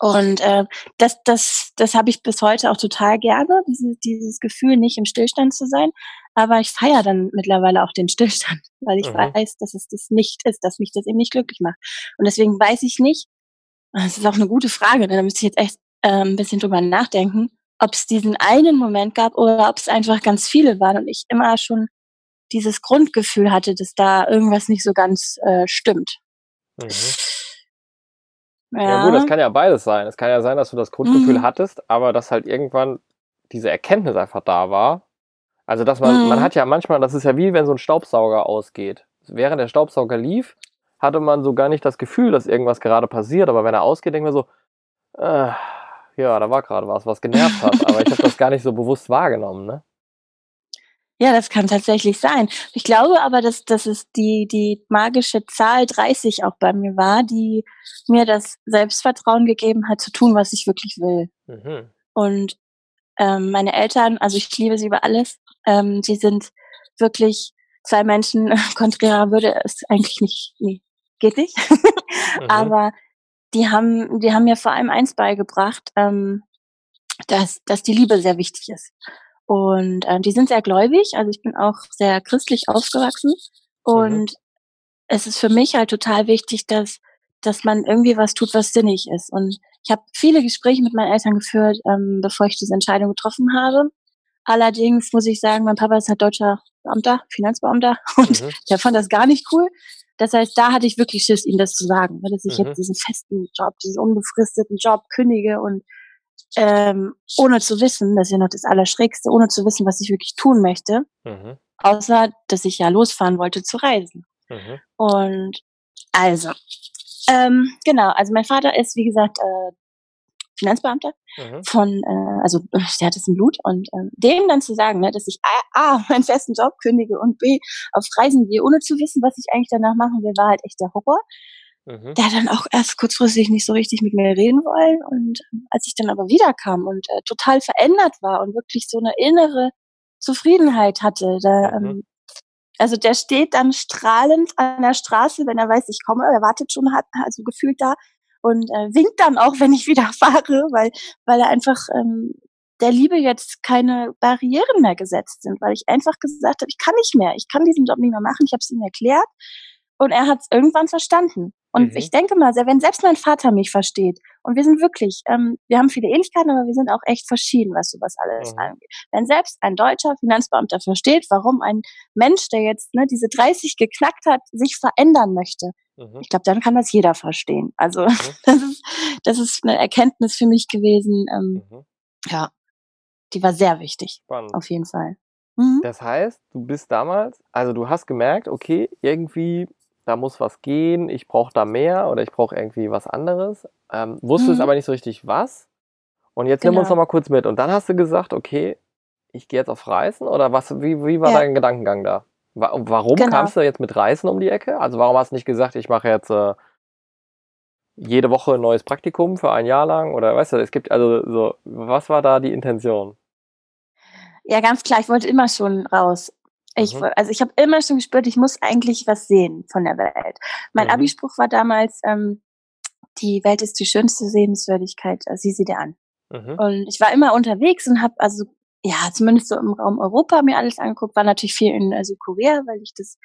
Und äh, das, das, das habe ich bis heute auch total gerne, diese, dieses Gefühl, nicht im Stillstand zu sein. Aber ich feiere dann mittlerweile auch den Stillstand, weil ich mhm. weiß, dass es das nicht ist, dass mich das eben nicht glücklich macht. Und deswegen weiß ich nicht, das ist auch eine gute Frage, da müsste ich jetzt echt äh, ein bisschen drüber nachdenken, ob es diesen einen Moment gab oder ob es einfach ganz viele waren und ich immer schon dieses Grundgefühl hatte, dass da irgendwas nicht so ganz äh, stimmt. Mhm. Ja. ja gut, das kann ja beides sein. Es kann ja sein, dass du das Grundgefühl mhm. hattest, aber dass halt irgendwann diese Erkenntnis einfach da war. Also dass man, mhm. man hat ja manchmal, das ist ja wie wenn so ein Staubsauger ausgeht. Während der Staubsauger lief, hatte man so gar nicht das Gefühl, dass irgendwas gerade passiert, aber wenn er ausgeht, denkt man so, äh, ja, da war gerade was, was genervt hat, aber ich habe das gar nicht so bewusst wahrgenommen, ne? Ja, das kann tatsächlich sein. Ich glaube aber, dass, dass es die, die magische Zahl dreißig auch bei mir war, die mir das Selbstvertrauen gegeben hat, zu tun, was ich wirklich will. Mhm. Und ähm, meine Eltern, also ich liebe sie über alles, ähm, die sind wirklich zwei Menschen, konträrer würde es eigentlich nicht, nee, geht nicht. Mhm. Aber die haben, die haben mir vor allem eins beigebracht, ähm, dass, dass die Liebe sehr wichtig ist. Und äh, die sind sehr gläubig, also ich bin auch sehr christlich aufgewachsen und mhm. es ist für mich halt total wichtig, dass dass man irgendwie was tut, was sinnig ist und Ich habe viele Gespräche mit meinen Eltern geführt, ähm, bevor ich diese Entscheidung getroffen habe. Allerdings muss ich sagen, mein Papa ist halt deutscher Beamter, Finanzbeamter, und mhm. der fand das gar nicht cool. Das heißt, da hatte ich wirklich Schiss, ihm das zu sagen, dass ich mhm. jetzt diesen festen Job, diesen unbefristeten Job kündige und ähm, ohne zu wissen, das ist ja noch das Allerschrägste, ohne zu wissen, was ich wirklich tun möchte, mhm. außer, dass ich ja losfahren wollte zu reisen. Mhm. Und also, ähm, genau, also mein Vater ist, wie gesagt, äh, Finanzbeamter mhm. von, äh, also der hat es im Blut, und äh, dem dann zu sagen, ne, dass ich A, A, meinen festen Job kündige und B, auf Reisen gehe, ohne zu wissen, was ich eigentlich danach machen will, war halt echt der Horror. Mhm. Der hat dann auch erst kurzfristig nicht so richtig mit mir reden wollen, und äh, als ich dann aber wiederkam und äh, total verändert war und wirklich so eine innere Zufriedenheit hatte, da, mhm. ähm, also der steht dann strahlend an der Straße, wenn er weiß, ich komme, er wartet schon, hat also gefühlt da, und äh, winkt dann auch, wenn ich wieder fahre, weil weil er einfach ähm, der Liebe jetzt keine Barrieren mehr gesetzt sind, weil ich einfach gesagt habe, ich kann nicht mehr, ich kann diesen Job nicht mehr machen, ich habe es ihm erklärt, und er hat es irgendwann verstanden. Und mhm. ich denke mal, wenn selbst mein Vater mich versteht, und wir sind wirklich, ähm, wir haben viele Ähnlichkeiten, aber wir sind auch echt verschieden, was sowas alles mhm. angeht. Wenn selbst ein deutscher Finanzbeamter versteht, warum ein Mensch, der jetzt ne, diese dreißig geknackt hat, sich verändern möchte, mhm. ich glaube, dann kann das jeder verstehen. Also mhm. das ist, das ist eine Erkenntnis für mich gewesen, ähm, mhm. ja, die war sehr wichtig, spannend. Auf jeden Fall. Mhm. Das heißt, du bist damals, also du hast gemerkt, okay, irgendwie da muss was gehen, ich brauche da mehr oder ich brauche irgendwie was anderes. Ähm, wusstest mhm. aber nicht so richtig was. Und jetzt genau. nimm uns noch mal kurz mit. Und dann hast du gesagt, okay, ich gehe jetzt auf Reisen, oder was? Wie, wie war ja. dein Gedankengang da? Warum genau. kamst du jetzt mit Reisen um die Ecke? Also warum hast du nicht gesagt, ich mache jetzt äh, jede Woche ein neues Praktikum für ein Jahr lang? Oder weißt du, es gibt also so, was war da die Intention? Ja, ganz klar, ich wollte immer schon raus. Ich, also ich habe immer schon gespürt, ich muss eigentlich was sehen von der Welt. Mein mhm. Abispruch war damals, ähm, die Welt ist die schönste Sehenswürdigkeit, also sieh sie dir an. Mhm. Und ich war immer unterwegs und habe also, ja, zumindest so im Raum Europa mir alles angeguckt, war natürlich viel in äh, Südkorea, weil ich das,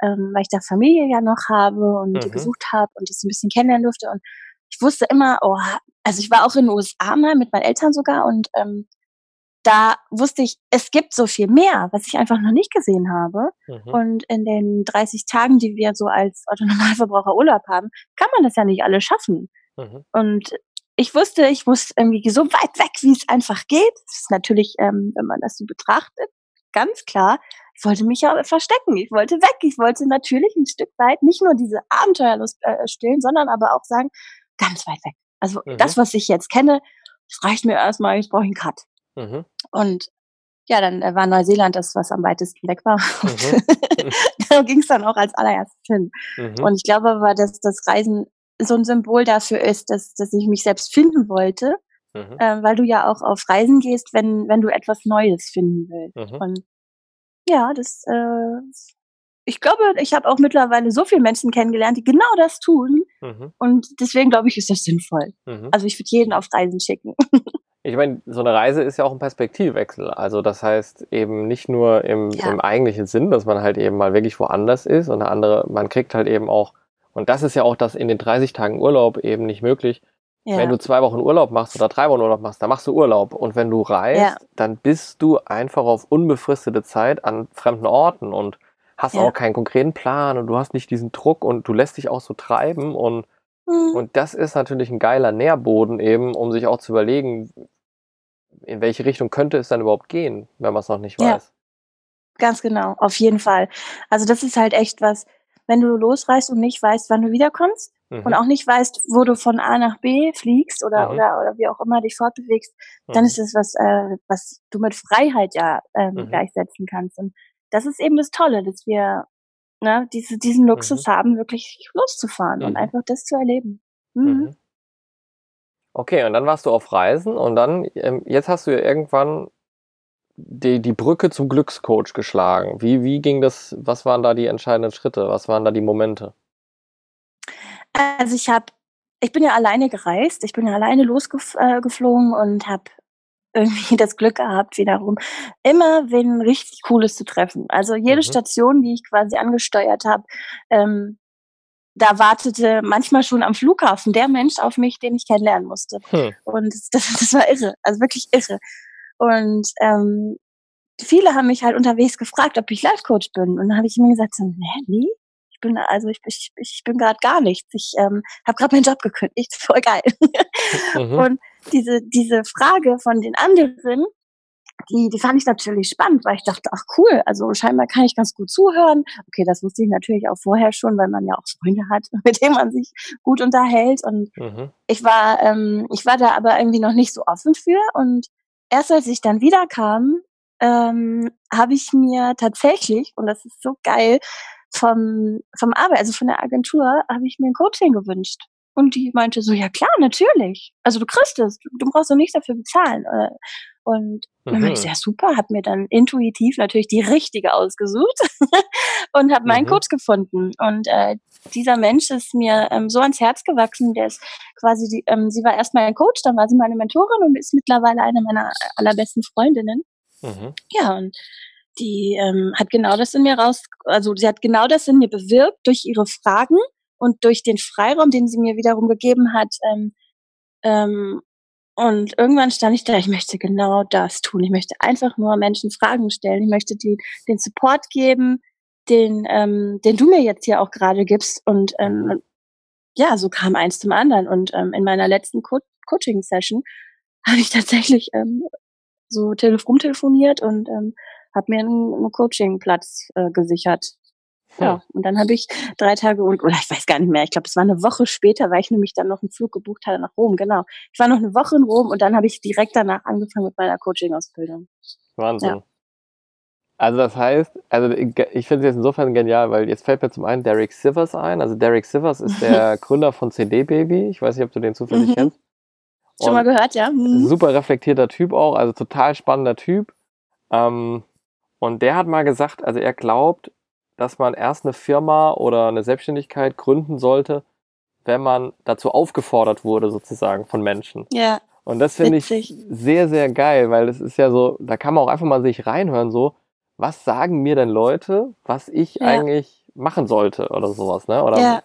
ähm, weil ich da Familie ja noch habe und mhm. die besucht habe und das ein bisschen kennenlernen durfte. Und ich wusste immer, oh, also ich war auch in den U S A mal, mit meinen Eltern sogar, und ähm, da wusste ich, es gibt so viel mehr, was ich einfach noch nicht gesehen habe. Mhm. Und in den dreißig Tagen, die wir so als Autonormalverbraucher Urlaub haben, kann man das ja nicht alle schaffen. Mhm. Und ich wusste, ich muss irgendwie so weit weg, wie es einfach geht. Das ist natürlich, ähm, wenn man das so betrachtet, ganz klar, ich wollte mich ja verstecken, ich wollte weg. Ich wollte natürlich ein Stück weit nicht nur diese Abenteuerlust äh, stillen, sondern aber auch sagen, ganz weit weg. Also mhm. das, was ich jetzt kenne, das reicht mir erstmal, ich brauche einen Cut. Mhm. Und ja, dann war Neuseeland das, was am weitesten weg war. Mhm. Da ging es dann auch als allererstes hin. Mhm. Und ich glaube aber, dass das Reisen so ein Symbol dafür ist, dass, dass ich mich selbst finden wollte, mhm. äh, weil du ja auch auf Reisen gehst, wenn, wenn du etwas Neues finden willst. Mhm. Und ja, das äh, ich glaube, ich habe auch mittlerweile so viele Menschen kennengelernt, die genau das tun. Mhm. Und deswegen glaube ich, ist das sinnvoll. Mhm. Also ich würde jeden auf Reisen schicken. Ich meine, so eine Reise ist ja auch ein Perspektivwechsel. Also das heißt eben nicht nur im, ja. im eigentlichen Sinn, dass man halt eben mal wirklich woanders ist, und eine andere, man kriegt halt eben auch, und das ist ja auch das in den dreißig Tagen Urlaub eben nicht möglich. Ja. Wenn du zwei Wochen Urlaub machst oder drei Wochen Urlaub machst, dann machst du Urlaub. Und wenn du reist, ja. dann bist du einfach auf unbefristete Zeit an fremden Orten und hast ja. auch keinen konkreten Plan, und du hast nicht diesen Druck, und du lässt dich auch so treiben, und mhm. und das ist natürlich ein geiler Nährboden eben, um sich auch zu überlegen, in welche Richtung könnte es dann überhaupt gehen, wenn man es noch nicht weiß. Ja, ganz genau, auf jeden Fall. Also das ist halt echt was, wenn du losreist und nicht weißt, wann du wiederkommst mhm. und auch nicht weißt, wo du von A nach B fliegst oder, mhm. oder, oder wie auch immer dich fortbewegst, mhm. dann ist das was, äh, was du mit Freiheit ja ähm, mhm. gleichsetzen kannst. Und das ist eben das Tolle, dass wir ne, diese, diesen Luxus mhm. haben, wirklich loszufahren mhm. und einfach das zu erleben. Mhm. Mhm. Okay, und dann warst du auf Reisen, und dann, ähm, jetzt hast du ja irgendwann die, die Brücke zum Glückscoach geschlagen. Wie, wie ging das, was waren da die entscheidenden Schritte, was waren da die Momente? Also ich habe, ich bin ja alleine gereist, ich bin ja alleine losgeflogen und habe irgendwie das Glück gehabt, wiederum immer wen richtig Cooles zu treffen. Also jede mhm. Station, die ich quasi angesteuert habe, ähm, da wartete manchmal schon am Flughafen der Mensch auf mich, den ich kennenlernen musste. Hm. Und das, das war irre, also wirklich irre. Und ähm, viele haben mich halt unterwegs gefragt, ob ich Life-Coach bin. Und dann habe ich immer gesagt, so, nee, wie? Ich bin, also ich, ich, ich bin gerade gar nichts. Ich ähm, habe gerade meinen Job gekündigt, voll geil. Mhm. Und diese, diese Frage von den anderen, Die, die fand ich natürlich spannend, weil ich dachte, ach cool, also scheinbar kann ich ganz gut zuhören. Okay, das wusste ich natürlich auch vorher schon, weil man ja auch Freunde hat, mit denen man sich gut unterhält. Und mhm. ich war ähm, ich war da aber irgendwie noch nicht so offen für. Und erst als ich dann wiederkam, ähm, habe ich mir tatsächlich, und das ist so geil, vom, vom Arbeit, also von der Agentur, habe ich mir ein Coaching gewünscht. Und die meinte so, ja klar, natürlich. Also du kriegst es, du, du brauchst doch nichts dafür bezahlen. Und dann meinte ich, ja super, habe mir dann intuitiv natürlich die richtige ausgesucht und habe meinen mhm. Coach gefunden. Und äh, dieser Mensch ist mir ähm, so ans Herz gewachsen, der ist quasi, die, ähm, sie war erst mal ein Coach, dann war sie meine Mentorin und ist mittlerweile eine meiner allerbesten Freundinnen. Mhm. Ja, und die ähm, hat genau das in mir raus, also sie hat genau das in mir bewirkt durch ihre Fragen. Und durch den Freiraum, den sie mir wiederum gegeben hat, ähm, ähm, und irgendwann stand ich da, ich möchte genau das tun. Ich möchte einfach nur Menschen Fragen stellen. Ich möchte die, den Support geben, den, ähm, den du mir jetzt hier auch gerade gibst. Und ähm, ja, so kam eins zum anderen. Und ähm, in meiner letzten Co- Coaching-Session habe ich tatsächlich ähm, so tele- rumtelefoniert und ähm, habe mir einen, einen Coaching-Platz äh, gesichert. Ja, und dann habe ich drei Tage, und, oder ich weiß gar nicht mehr, ich glaube, es war eine Woche später, weil ich nämlich dann noch einen Flug gebucht hatte nach Rom, genau. Ich war noch eine Woche in Rom und dann habe ich direkt danach angefangen mit meiner Coaching-Ausbildung. Wahnsinn. Ja. Also das heißt, also ich finde es jetzt insofern genial, weil jetzt fällt mir zum einen Derek Sivers ein. Also Derek Sivers ist der Gründer von C D Baby. Ich weiß nicht, ob du den zufällig mhm. kennst. Und schon mal gehört, ja. Mhm. Super reflektierter Typ auch, also total spannender Typ. Ähm, und der hat mal gesagt, also er glaubt, dass man erst eine Firma oder eine Selbstständigkeit gründen sollte, wenn man dazu aufgefordert wurde, sozusagen, von Menschen. Ja. Und das finde ich sehr, sehr geil, weil das ist ja so, da kann man auch einfach mal sich reinhören, so, was sagen mir denn Leute, was ich ja. eigentlich machen sollte oder sowas, ne? Oder ja.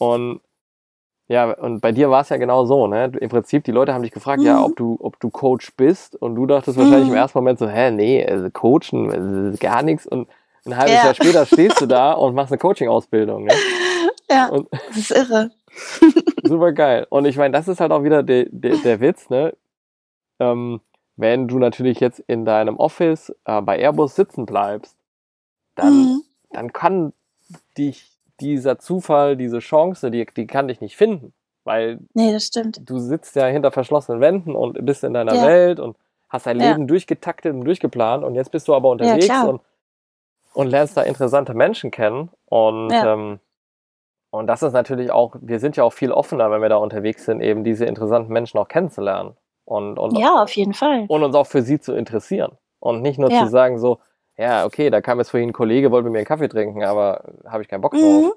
Und ja, und bei dir war es ja genau so, ne? Im Prinzip, die Leute haben dich gefragt, mhm. ja, ob du, ob du Coach bist, und du dachtest mhm. wahrscheinlich im ersten Moment so, hä, nee, also coachen, gar nichts, und ein halbes ja. Jahr später stehst du da und machst eine Coaching-Ausbildung. Ne? Ja, und das ist irre. Super geil. Und ich meine, das ist halt auch wieder de, de, der Witz, ne? Ähm, wenn du natürlich jetzt in deinem Office äh, bei Airbus sitzen bleibst, dann, mhm. dann kann dich dieser Zufall, diese Chance, die, die kann dich nicht finden. Weil nee, das stimmt. Du sitzt ja hinter verschlossenen Wänden und bist in deiner ja. Welt und hast dein Leben ja. durchgetaktet und durchgeplant, und jetzt bist du aber unterwegs ja, und Und lernst da interessante Menschen kennen. Und, ja. ähm, und das ist natürlich auch, wir sind ja auch viel offener, wenn wir da unterwegs sind, eben diese interessanten Menschen auch kennenzulernen. Und, und, ja, auf jeden Fall. Und uns auch für sie zu interessieren. Und nicht nur ja. zu sagen so, ja, okay, da kam jetzt vorhin ein Kollege, wollte mit mir einen Kaffee trinken, aber habe ich keinen Bock drauf.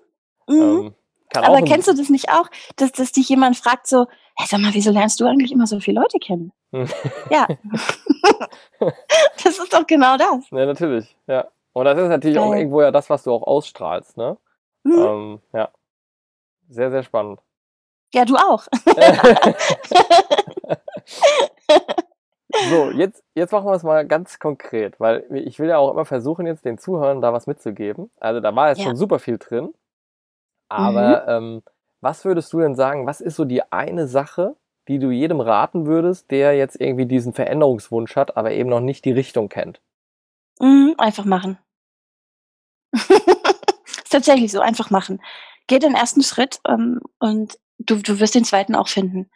Mhm. Ähm, kann aber auch kennst du das nicht auch, dass, dass dich jemand fragt so, hey, sag mal, wieso lernst du eigentlich immer so viele Leute kennen? ja. Das ist doch genau das. Ja, natürlich, ja. Und das ist natürlich geil. Auch irgendwo ja das, was du auch ausstrahlst, ne? Mhm. Ähm, ja. Sehr, sehr spannend. Ja, du auch. So, jetzt, jetzt machen wir es mal ganz konkret, weil ich will ja auch immer versuchen, jetzt den Zuhörern da was mitzugeben. Also da war jetzt ja. schon super viel drin. Aber mhm. ähm, was würdest du denn sagen, was ist so die eine Sache, die du jedem raten würdest, der jetzt irgendwie diesen Veränderungswunsch hat, aber eben noch nicht die Richtung kennt? Mhm, einfach machen. Ist tatsächlich so, einfach machen. Geh den ersten Schritt ähm, und du, du wirst den zweiten auch finden.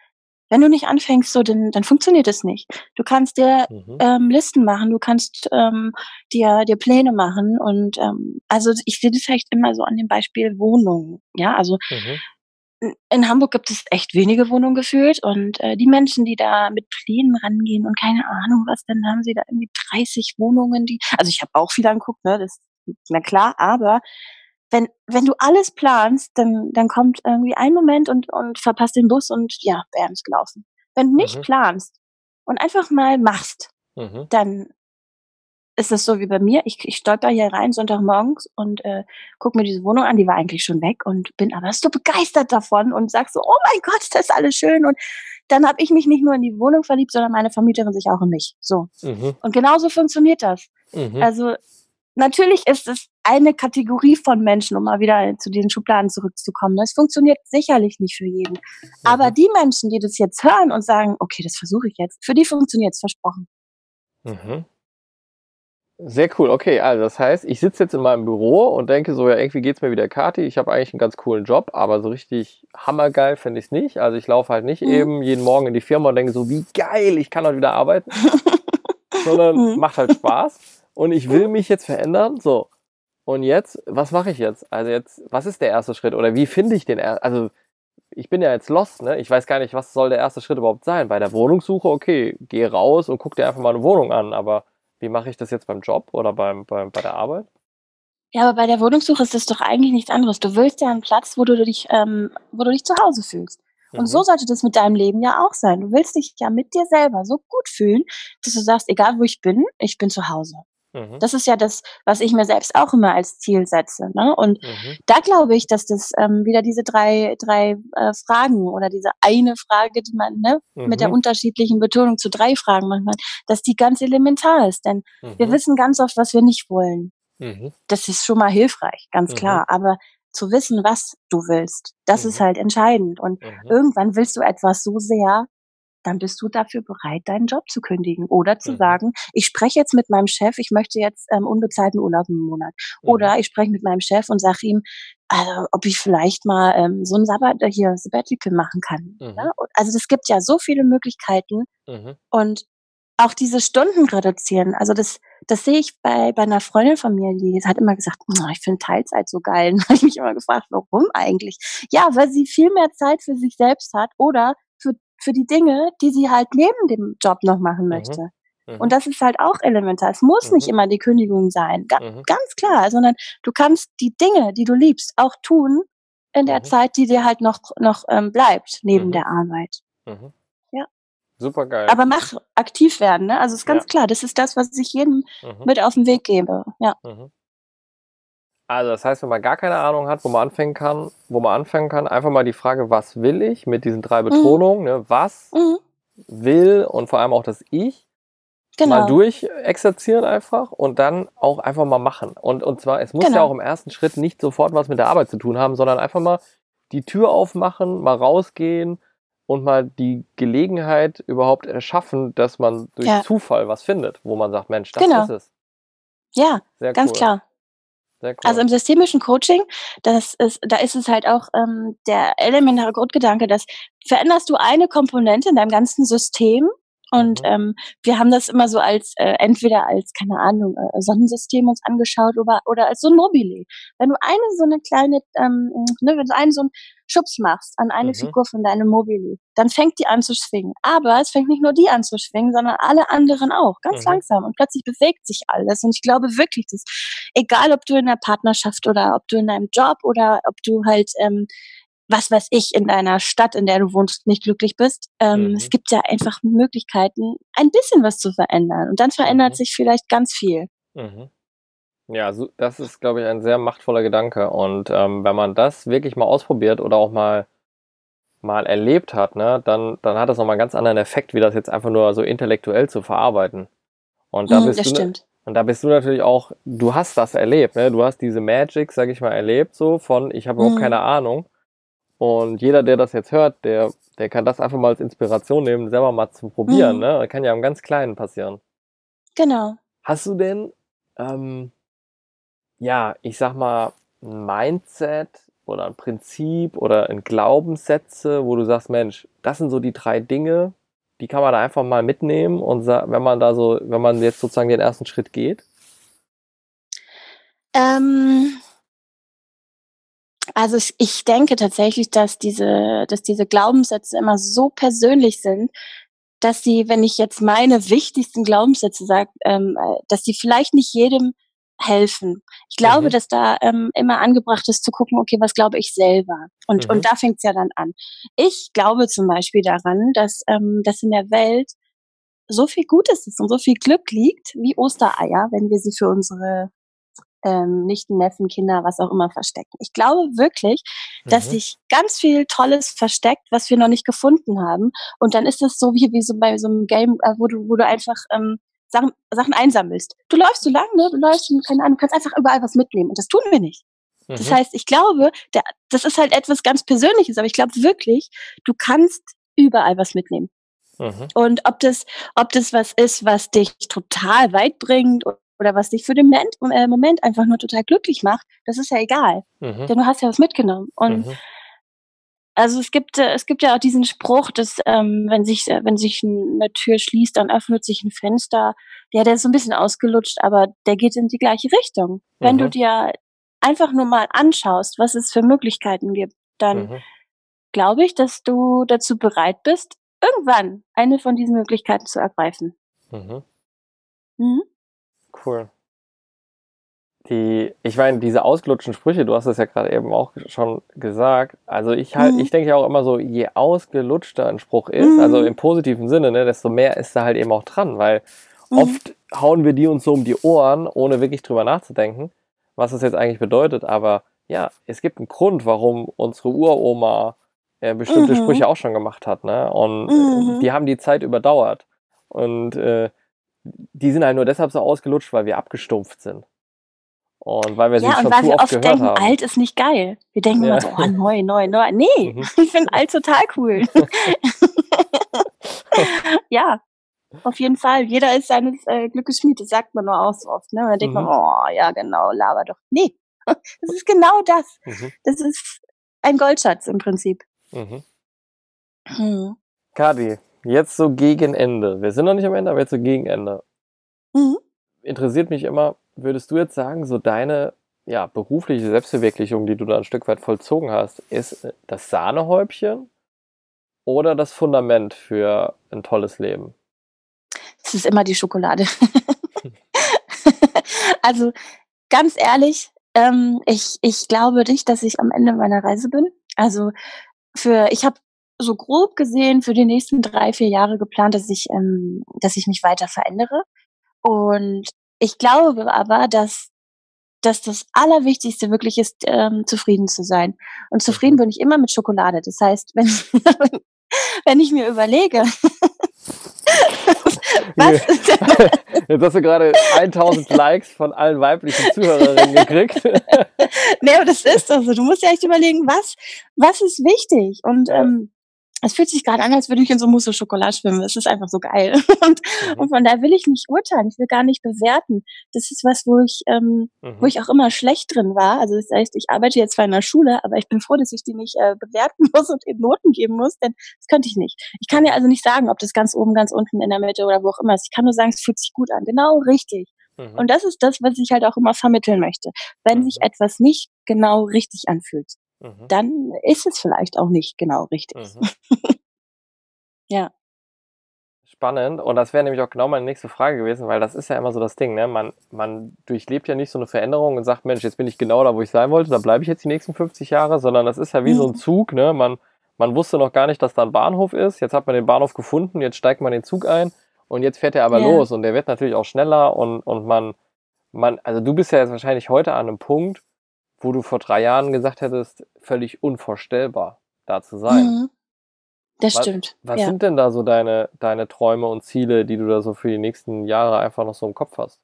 Wenn du nicht anfängst, so, dann, dann funktioniert es nicht. Du kannst dir mhm. ähm, Listen machen, du kannst ähm, dir, dir Pläne machen. Und ähm, also ich sehe das vielleicht immer so an dem Beispiel Wohnung. Ja, also mhm. in Hamburg gibt es echt wenige Wohnungen gefühlt, und äh, die Menschen, die da mit Plänen rangehen und keine Ahnung was, dann haben sie da irgendwie dreißig Wohnungen, die, also ich habe auch viel angeguckt, ne, das na klar, aber wenn wenn du alles planst, dann dann kommt irgendwie ein Moment und und verpasst den Bus und ja, bam, ist gelaufen. Wenn du nicht mhm. planst und einfach mal machst, mhm. dann ist das so wie bei mir. Ich, ich stolper hier rein Sonntagmorgens und äh, gucke mir diese Wohnung an, die war eigentlich schon weg und bin aber so begeistert davon und sag so, oh mein Gott, das ist alles schön. Und dann habe ich mich nicht nur in die Wohnung verliebt, sondern meine Vermieterin sich auch in mich. So. Mhm. Und genauso funktioniert das. Mhm. Also natürlich ist es eine Kategorie von Menschen, um mal wieder zu diesen Schubladen zurückzukommen. Es funktioniert sicherlich nicht für jeden. Mhm. Aber die Menschen, die das jetzt hören und sagen, okay, das versuche ich jetzt, für die funktioniert es, versprochen. Mhm. Sehr cool, okay, also das heißt, ich sitze jetzt in meinem Büro und denke so, ja, irgendwie geht's mir wieder, Kathi, ich habe eigentlich einen ganz coolen Job, aber so richtig hammergeil finde ich es nicht, also ich laufe halt nicht mhm. eben jeden Morgen in die Firma und denke so, wie geil, ich kann heute wieder arbeiten, sondern mhm. macht halt Spaß und ich will mich jetzt verändern, so, und jetzt, was mache ich jetzt, also jetzt, was ist der erste Schritt oder wie finde ich den, er- also ich bin ja jetzt lost, ne? Ich weiß gar nicht, was soll der erste Schritt überhaupt sein, bei der Wohnungssuche, okay, geh raus und guck dir einfach mal eine Wohnung an, aber wie mache ich das jetzt beim Job oder beim, beim, bei der Arbeit? Ja, aber bei der Wohnungssuche ist das doch eigentlich nichts anderes. Du willst ja einen Platz, wo du dich, ähm, wo du dich zu Hause fühlst. Und mhm. so sollte das mit deinem Leben ja auch sein. Du willst dich ja mit dir selber so gut fühlen, dass du sagst, egal wo ich bin, ich bin zu Hause. Mhm. Das ist ja das, was ich mir selbst auch immer als Ziel setze. Ne? Und mhm. da glaube ich, dass das ähm, wieder diese drei, drei äh, Fragen oder diese eine Frage, die man ne, mhm. mit der unterschiedlichen Betonung zu drei Fragen macht, dass die ganz elementar ist. Denn mhm. wir wissen ganz oft, was wir nicht wollen. Mhm. Das ist schon mal hilfreich, ganz mhm. klar. Aber zu wissen, was du willst, das mhm. ist halt entscheidend. Und mhm. irgendwann willst du etwas so sehr, dann bist du dafür bereit, deinen Job zu kündigen oder zu mhm. sagen, ich spreche jetzt mit meinem Chef, ich möchte jetzt ähm, unbezahlten Urlaub im Monat. Mhm. Oder ich spreche mit meinem Chef und sage ihm, also, ob ich vielleicht mal ähm, so ein Sabbat hier Sabbatical machen kann. Mhm. Ne? Also es gibt ja so viele Möglichkeiten mhm. und auch diese Stunden reduzieren. Also das, das sehe ich bei, bei einer Freundin von mir, die hat immer gesagt, ich finde Teilzeit so geil. Und da habe ich mich immer gefragt, warum eigentlich? Ja, weil sie viel mehr Zeit für sich selbst hat oder für für die Dinge, die sie halt neben dem Job noch machen möchte. Mhm. Und das ist halt auch elementar. Es muss mhm. nicht immer die Kündigung sein, Ga- mhm. ganz klar, sondern du kannst die Dinge, die du liebst, auch tun in der mhm. Zeit, die dir halt noch, noch ähm, bleibt, neben mhm. der Arbeit. Mhm. Ja. Super geil. Aber mach aktiv werden, ne? Also ist ganz ja. klar, das ist das, was ich jedem mhm. mit auf den Weg gebe. Ja. Mhm. Also das heißt, wenn man gar keine Ahnung hat, wo man anfangen kann, wo man anfangen kann, einfach mal die Frage, was will ich mit diesen drei Betonungen, mhm. ne? Was mhm. will und vor allem auch das Ich, genau. mal durchexerzieren einfach und dann auch einfach mal machen. Und, und zwar, es muss genau. ja auch im ersten Schritt nicht sofort was mit der Arbeit zu tun haben, sondern einfach mal die Tür aufmachen, mal rausgehen und mal die Gelegenheit überhaupt erschaffen, dass man durch ja. Zufall was findet, wo man sagt, Mensch, das genau. ist es. Ja, sehr ganz cool. klar. Cool. Also im systemischen Coaching, das ist, da ist es halt auch ähm, der elementare Grundgedanke, dass veränderst du eine Komponente in deinem ganzen System und mhm. ähm, wir haben das immer so als äh, entweder als, keine Ahnung, äh, Sonnensystem uns angeschaut oder, oder als so ein Mobile. Wenn du eine so eine kleine, ähm, ne, wenn du einen so einen Schubs machst an eine mhm. Figur von deinem Mobile, dann fängt die an zu schwingen. Aber es fängt nicht nur die an zu schwingen, sondern alle anderen auch, ganz mhm. langsam. Und plötzlich bewegt sich alles. Und ich glaube wirklich, dass egal, ob du in einer Partnerschaft oder ob du in deinem Job oder ob du halt, ähm, was weiß ich, in deiner Stadt, in der du wohnst, nicht glücklich bist, ähm, mhm. es gibt ja einfach Möglichkeiten, ein bisschen was zu verändern. Und dann verändert mhm. sich vielleicht ganz viel. Mhm. Ja, so, das ist, glaube ich, ein sehr machtvoller Gedanke. Und ähm, wenn man das wirklich mal ausprobiert oder auch mal, mal erlebt hat, ne, dann, dann hat das nochmal einen ganz anderen Effekt, wie das jetzt einfach nur so intellektuell zu verarbeiten. Und da, mhm, bist, das du, stimmt. und da bist du natürlich auch, du hast das erlebt, ne? Du hast diese Magic, sage ich mal, erlebt, so von, ich habe überhaupt mhm. keine Ahnung. Und jeder, der das jetzt hört, der, der kann das einfach mal als Inspiration nehmen, selber mal zu probieren. Mhm. Ne? Das kann ja im ganz Kleinen passieren. Genau. Hast du denn... Ähm, ja, ich sag mal, ein Mindset oder ein Prinzip oder ein Glaubenssätze, wo du sagst, Mensch, das sind so die drei Dinge, die kann man da einfach mal mitnehmen und sa- wenn man da so, wenn man jetzt sozusagen den ersten Schritt geht? Ähm, also ich denke tatsächlich, dass diese, dass diese Glaubenssätze immer so persönlich sind, dass sie, wenn ich jetzt meine wichtigsten Glaubenssätze sage, ähm, dass sie vielleicht nicht jedem helfen. Ich glaube, mhm. dass da ähm, immer angebracht ist zu gucken, okay, was glaube ich selber? Und mhm. und da fängt's ja dann an. Ich glaube zum Beispiel daran, dass ähm, dass in der Welt so viel Gutes ist und so viel Glück liegt, wie Ostereier, wenn wir sie für unsere ähm, Nichten, Neffen, Kinder, was auch immer verstecken. Ich glaube wirklich, mhm. dass sich ganz viel Tolles versteckt, was wir noch nicht gefunden haben. Und dann ist das so wie, wie so bei so einem Game, wo du, wo du einfach ähm, Sachen, Sachen einsammelst. Du läufst so lang, ne? Du läufst und keine Ahnung, du kannst einfach überall was mitnehmen. Und das tun wir nicht. Mhm. Das heißt, ich glaube, der, das ist halt etwas ganz Persönliches, aber ich glaube wirklich, du kannst überall was mitnehmen. Mhm. Und ob das, ob das was ist, was dich total weit bringt oder was dich für den Moment, äh, Moment einfach nur total glücklich macht, das ist ja egal. Mhm. Denn du hast ja was mitgenommen. Und mhm. also es gibt, äh, es gibt ja auch diesen Spruch, dass ähm, wenn sich, äh, wenn sich eine Tür schließt, dann öffnet sich ein Fenster. Ja, der ist so ein bisschen ausgelutscht, aber der geht in die gleiche Richtung. Mhm. Wenn du dir einfach nur mal anschaust, was es für Möglichkeiten gibt, dann mhm. glaube ich, dass du dazu bereit bist, irgendwann eine von diesen Möglichkeiten zu ergreifen. Mhm. Mhm. Cool. Die, ich meine, diese ausgelutschten Sprüche, du hast es ja gerade eben auch schon gesagt, also ich halt, mhm. ich denke ja auch immer so, je ausgelutschter ein Spruch ist, mhm. also im positiven Sinne, ne, desto mehr ist da halt eben auch dran, weil mhm. oft hauen wir die uns so um die Ohren, ohne wirklich drüber nachzudenken, was das jetzt eigentlich bedeutet, aber ja, es gibt einen Grund, warum unsere Uroma äh, bestimmte mhm. Sprüche auch schon gemacht hat, ne? Und mhm. äh, die haben die Zeit überdauert und äh, die sind halt nur deshalb so ausgelutscht, weil wir abgestumpft sind. Und weil wir ja, sie schon zu oft gehört haben. Ja, und weil wir oft denken, haben. alt ist nicht geil. Wir denken ja. immer so, oh, neu, neu, neu. Nee, mhm. ich finde alt total cool. Ja, auf jeden Fall. Jeder ist seines äh, Glückes Schmied. Das sagt man nur auch so oft. Ne? Und dann denkt mhm. man, oh, ja, genau, laber doch. Nee, das ist genau das. Mhm. Das ist ein Goldschatz im Prinzip. Mhm. Mhm. Kathi, jetzt so gegen Ende. Wir sind noch nicht am Ende, aber jetzt so gegen Ende. Mhm. Interessiert mich immer, würdest du jetzt sagen, so deine ja, berufliche Selbstverwirklichung, die du da ein Stück weit vollzogen hast, ist das Sahnehäubchen oder das Fundament für ein tolles Leben? Es ist immer die Schokolade. Also ganz ehrlich, ähm, ich, ich glaube nicht, dass ich am Ende meiner Reise bin. Also für ich habe so grob gesehen für die nächsten drei, vier Jahre geplant, dass ich, ähm, dass ich mich weiter verändere. Und ich glaube aber, dass, dass das Allerwichtigste wirklich ist, ähm, zufrieden zu sein. Und zufrieden bin ich immer mit Schokolade. Das heißt, wenn, wenn ich mir überlege, was ist denn? Jetzt hast du gerade tausend Likes von allen weiblichen Zuhörerinnen gekriegt. Nee, aber das ist doch so. Du musst ja echt überlegen, was, was ist wichtig? Und, ähm, es fühlt sich gerade an, als würde ich in so Mousse Schokolade schwimmen. Es ist einfach so geil. Und, mhm. und von da will ich nicht urteilen. Ich will gar nicht bewerten. Das ist was, wo ich, ähm, mhm. wo ich auch immer schlecht drin war. Also das heißt, ich arbeite jetzt zwar in der Schule, aber ich bin froh, dass ich die nicht äh, bewerten muss und eben Noten geben muss, denn das könnte ich nicht. Ich kann ja also nicht sagen, ob das ganz oben, ganz unten, in der Mitte oder wo auch immer ist. Ich kann nur sagen, es fühlt sich gut an. Genau richtig. Mhm. Und das ist das, was ich halt auch immer vermitteln möchte. Wenn mhm. sich etwas nicht genau richtig anfühlt, mhm. dann ist es vielleicht auch nicht genau richtig. Mhm. Ja. Spannend. Und das wäre nämlich auch genau meine nächste Frage gewesen, weil das ist ja immer so das Ding, ne? Man, man durchlebt ja nicht so eine Veränderung und sagt, Mensch, jetzt bin ich genau da, wo ich sein wollte, da bleibe ich jetzt die nächsten fünfzig Jahre, sondern das ist ja wie mhm. so ein Zug, ne? Man, man wusste noch gar nicht, dass da ein Bahnhof ist, jetzt hat man den Bahnhof gefunden, jetzt steigt man den Zug ein und jetzt fährt er aber yeah. los und der wird natürlich auch schneller und, und man, man, also du bist ja jetzt wahrscheinlich heute an einem Punkt, wo du vor drei Jahren gesagt hättest, völlig unvorstellbar, da zu sein. Mhm. Das was, stimmt. Was ja. sind denn da so deine, deine Träume und Ziele, die du da so für die nächsten Jahre einfach noch so im Kopf hast?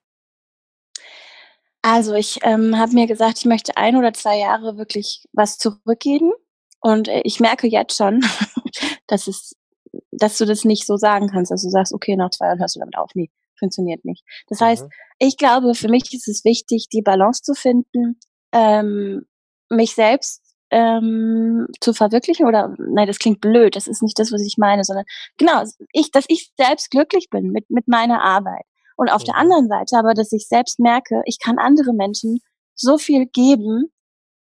Also ich ähm, habe mir gesagt, ich möchte ein oder zwei Jahre wirklich was zurückgeben. Und ich merke jetzt schon, dass, es, dass du das nicht so sagen kannst, dass du sagst, okay, nach zwei Jahren hörst du damit auf. Nee, funktioniert nicht. Das mhm. heißt, ich glaube, für mich ist es wichtig, die Balance zu finden, Ähm, mich selbst ähm, zu verwirklichen oder, nein, das klingt blöd, das ist nicht das, was ich meine, sondern genau, ich, dass ich selbst glücklich bin mit, mit meiner Arbeit. Und auf ja. der anderen Seite aber, dass ich selbst merke, ich kann andere Menschen so viel geben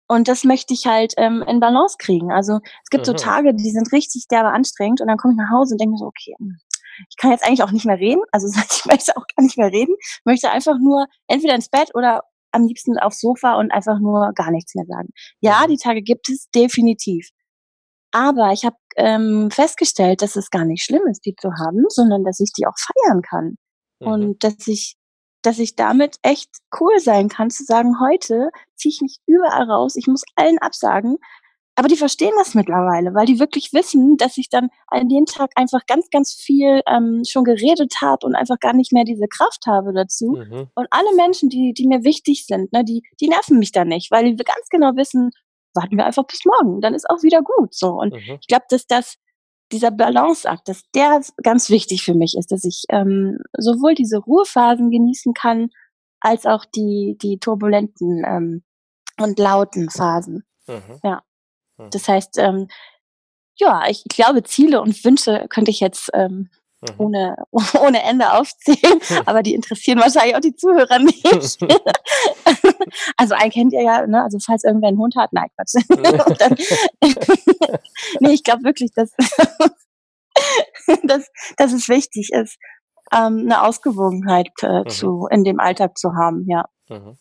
und das möchte ich halt ähm, in Balance kriegen. Also es gibt mhm. so Tage, die sind richtig derbe anstrengend und dann komme ich nach Hause und denke mir so, okay, ich kann jetzt eigentlich auch nicht mehr reden, also ich möchte auch gar nicht mehr reden, möchte einfach nur entweder ins Bett oder am liebsten aufs Sofa und einfach nur gar nichts mehr sagen. Ja, die Tage gibt es definitiv. Aber ich habe ähm, festgestellt, dass es gar nicht schlimm ist, die zu haben, sondern dass ich die auch feiern kann. Mhm. Und dass ich, dass ich damit echt cool sein kann, zu sagen, heute ziehe ich mich überall raus, ich muss allen absagen. Aber die verstehen das mittlerweile, weil die wirklich wissen, dass ich dann an dem Tag einfach ganz, ganz viel ähm, schon geredet habe und einfach gar nicht mehr diese Kraft habe dazu. Mhm. Und alle Menschen, die, die mir wichtig sind, ne, die, die nerven mich da nicht, weil die ganz genau wissen, warten wir einfach bis morgen, dann ist auch wieder gut. So. Und mhm. ich glaube, dass das, dieser Balanceakt, dass der ganz wichtig für mich ist, dass ich ähm, sowohl diese Ruhephasen genießen kann, als auch die, die turbulenten ähm, und lauten Phasen. Mhm. Ja. Das heißt, ähm, ja, ich glaube, Ziele und Wünsche könnte ich jetzt ähm, mhm. ohne, ohne Ende aufzählen, aber die interessieren wahrscheinlich auch die Zuhörer nicht. Also einen kennt ihr ja, ne? Also falls irgendwer einen Hund hat, nein, Quatsch. Dann, nee, ich glaube wirklich, dass, dass, dass es wichtig ist, ähm, eine Ausgewogenheit äh, mhm. zu, in dem Alltag zu haben, ja. Mhm.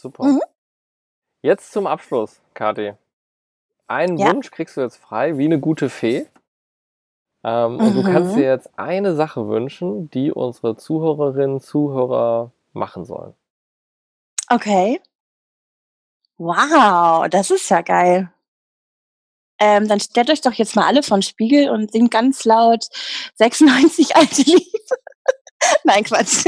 Super. Mhm. Jetzt zum Abschluss, Kathi. Einen ja. Wunsch kriegst du jetzt frei, wie eine gute Fee. Ähm, mhm. Und du kannst dir jetzt eine Sache wünschen, die unsere Zuhörerinnen und Zuhörer machen sollen. Okay. Wow, das ist ja geil. Ähm, dann stellt euch doch jetzt mal alle von Spiegel und singt ganz laut sechsundneunzig alte Liebe. Nein, Quatsch.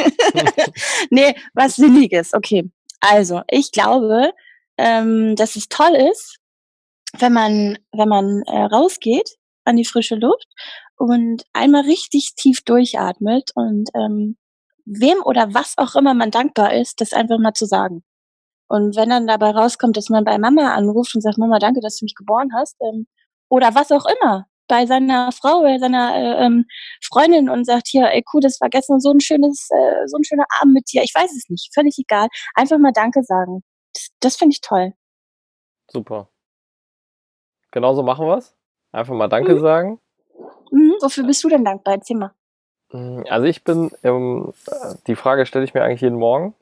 Nee, was Sinniges. Okay, also ich glaube, ähm, dass es toll ist, wenn man, wenn man äh, rausgeht an die frische Luft und einmal richtig tief durchatmet und ähm, wem oder was auch immer man dankbar ist, das einfach mal zu sagen. Und wenn dann dabei rauskommt, dass man bei Mama anruft und sagt, Mama, danke, dass du mich geboren hast, ähm, oder was auch immer, bei seiner Frau, bei seiner äh, ähm, Freundin und sagt, hier, ey, cool, das war gestern so ein schönes, äh, so ein schöner Abend mit dir, ich weiß es nicht, völlig egal, einfach mal Danke sagen. Das, das finde ich toll. Super. Genauso machen wir es. Einfach mal Danke mhm. sagen. Mhm. Wofür bist du denn dankbar? Erzähl mal. Also ich bin, ähm, die Frage stelle ich mir eigentlich jeden Morgen.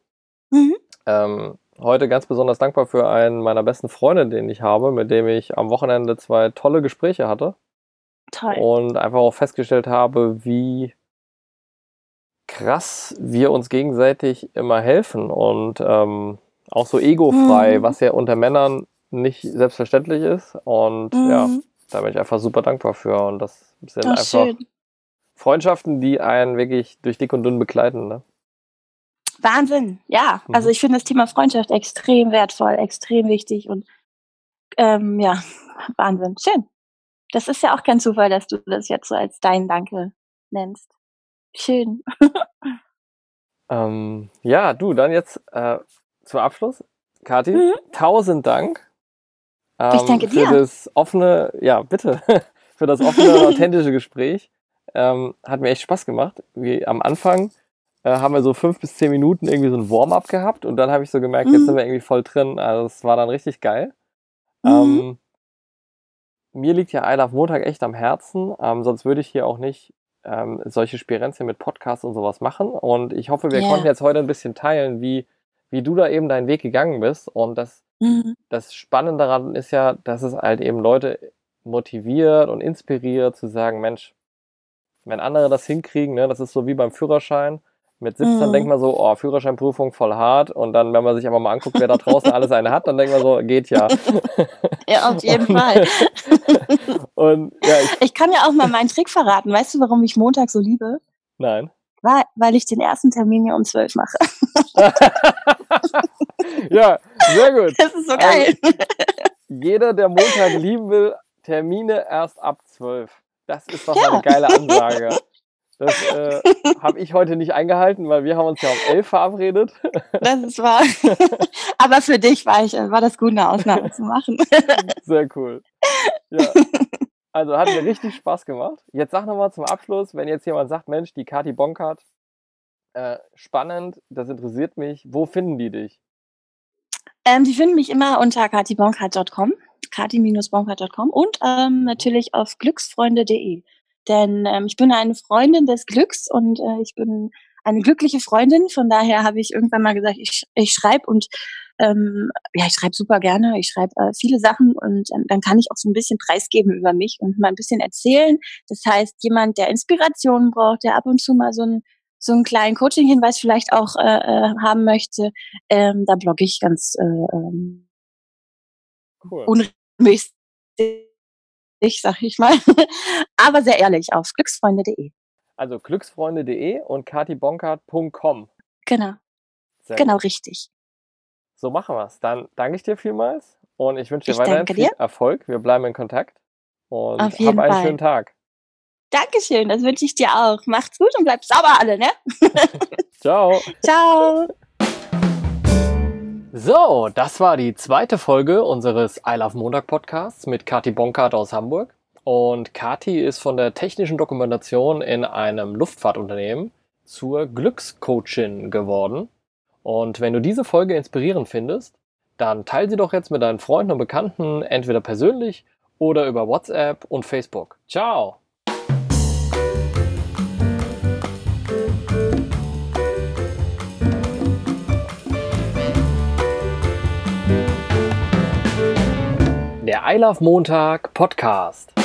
Mhm. Ähm, heute ganz besonders dankbar für einen meiner besten Freunde, den ich habe, mit dem ich am Wochenende zwei tolle Gespräche hatte. Toll. Und einfach auch festgestellt habe, wie krass wir uns gegenseitig immer helfen und ähm, auch so egofrei, mhm. was ja unter Männern nicht selbstverständlich ist und mhm. ja, da bin ich einfach super dankbar für und das sind oh, einfach schön. Freundschaften, die einen wirklich durch dick und dünn begleiten, ne? Wahnsinn, ja, mhm. also ich finde das Thema Freundschaft extrem wertvoll, extrem wichtig und ähm, ja, Wahnsinn, schön. Das ist ja auch kein Zufall, dass du das jetzt so als dein Danke nennst. Schön. ähm, ja, du, dann jetzt äh, zum Abschluss, Kathi, mhm. tausend Dank. Ähm, ich danke dir. Für das offene, ja, bitte, für das offene und authentische Gespräch. Ähm, hat mir echt Spaß gemacht. Wie am Anfang äh, haben wir so fünf bis zehn Minuten irgendwie so ein Warm-up gehabt und dann habe ich so gemerkt, mhm. jetzt sind wir irgendwie voll drin. Also es war dann richtig geil. Mhm. Ähm, mir liegt ja I Love Montag echt am Herzen, ähm, sonst würde ich hier auch nicht ähm, solche Spirenzien mit Podcasts und sowas machen. Und ich hoffe, wir yeah. konnten jetzt heute ein bisschen teilen, wie, wie du da eben deinen Weg gegangen bist und das Mhm. Das Spannende daran ist ja, dass es halt eben Leute motiviert und inspiriert zu sagen, Mensch, wenn andere das hinkriegen, ne, das ist so wie beim Führerschein, mit siebzehn mhm. denkt man so, oh, Führerscheinprüfung voll hart und dann, wenn man sich aber mal anguckt, wer da draußen alles eine hat, dann denkt man so, geht ja. Ja, auf jeden und, Fall. und, ja, ich, ich kann ja auch mal meinen Trick verraten. Weißt du, warum ich Montag so liebe? Nein. Weil, weil ich den ersten Termin ja um zwölf mache. Ja, sehr gut. Das ist so geil. Also, jeder, der Montag lieben will, Termine erst ab zwölf. Das ist doch ja. eine geile Ansage. Das äh, habe ich heute nicht eingehalten, weil wir haben uns ja um elf verabredet. Das ist wahr. Aber für dich war, ich, war das gut, eine Ausnahme zu machen. Sehr cool. Ja. Also hat mir richtig Spaß gemacht. Jetzt sag nochmal zum Abschluss, wenn jetzt jemand sagt, Mensch, die Kathi Boncourt, äh, spannend, das interessiert mich. Wo finden die dich? Ähm, die finden mich immer unter kathi boncourt punkt com, kathi boncourt punkt com und ähm, natürlich auf glücksfreunde punkt de. Denn ähm, ich bin eine Freundin des Glücks und äh, ich bin eine glückliche Freundin. Von daher habe ich irgendwann mal gesagt, ich, ich schreibe und ähm, ja, ich schreibe super gerne. Ich schreibe äh, viele Sachen und ähm, dann kann ich auch so ein bisschen preisgeben über mich und mal ein bisschen erzählen. Das heißt, jemand, der Inspirationen braucht, der ab und zu mal so ein so einen kleinen Coaching-Hinweis vielleicht auch äh, haben möchte, ähm, da blogge ich ganz äh, ähm, cool. unregelmäßig, sag ich mal, aber sehr ehrlich auf glücksfreunde punkt de. Also glücksfreunde punkt de und kathi boncourt punkt com. Genau, sehr genau gut. Richtig. So machen wir's. Dann danke ich dir vielmals und ich wünsche dir ich weiterhin viel dir. Erfolg. Wir bleiben in Kontakt und hab einen Fall. Schönen Tag. Dankeschön, das wünsche ich dir auch. Macht's gut und bleibt sauber alle, ne? Ciao. Ciao. So, das war die zweite Folge unseres I Love Montag Podcasts mit Kathi Boncourt aus Hamburg. Und Kathi ist von der technischen Dokumentation in einem Luftfahrtunternehmen zur Glückscoachin geworden. Und wenn du diese Folge inspirierend findest, dann teile sie doch jetzt mit deinen Freunden und Bekannten, entweder persönlich oder über WhatsApp und Facebook. Ciao. Der I Love Montag Podcast.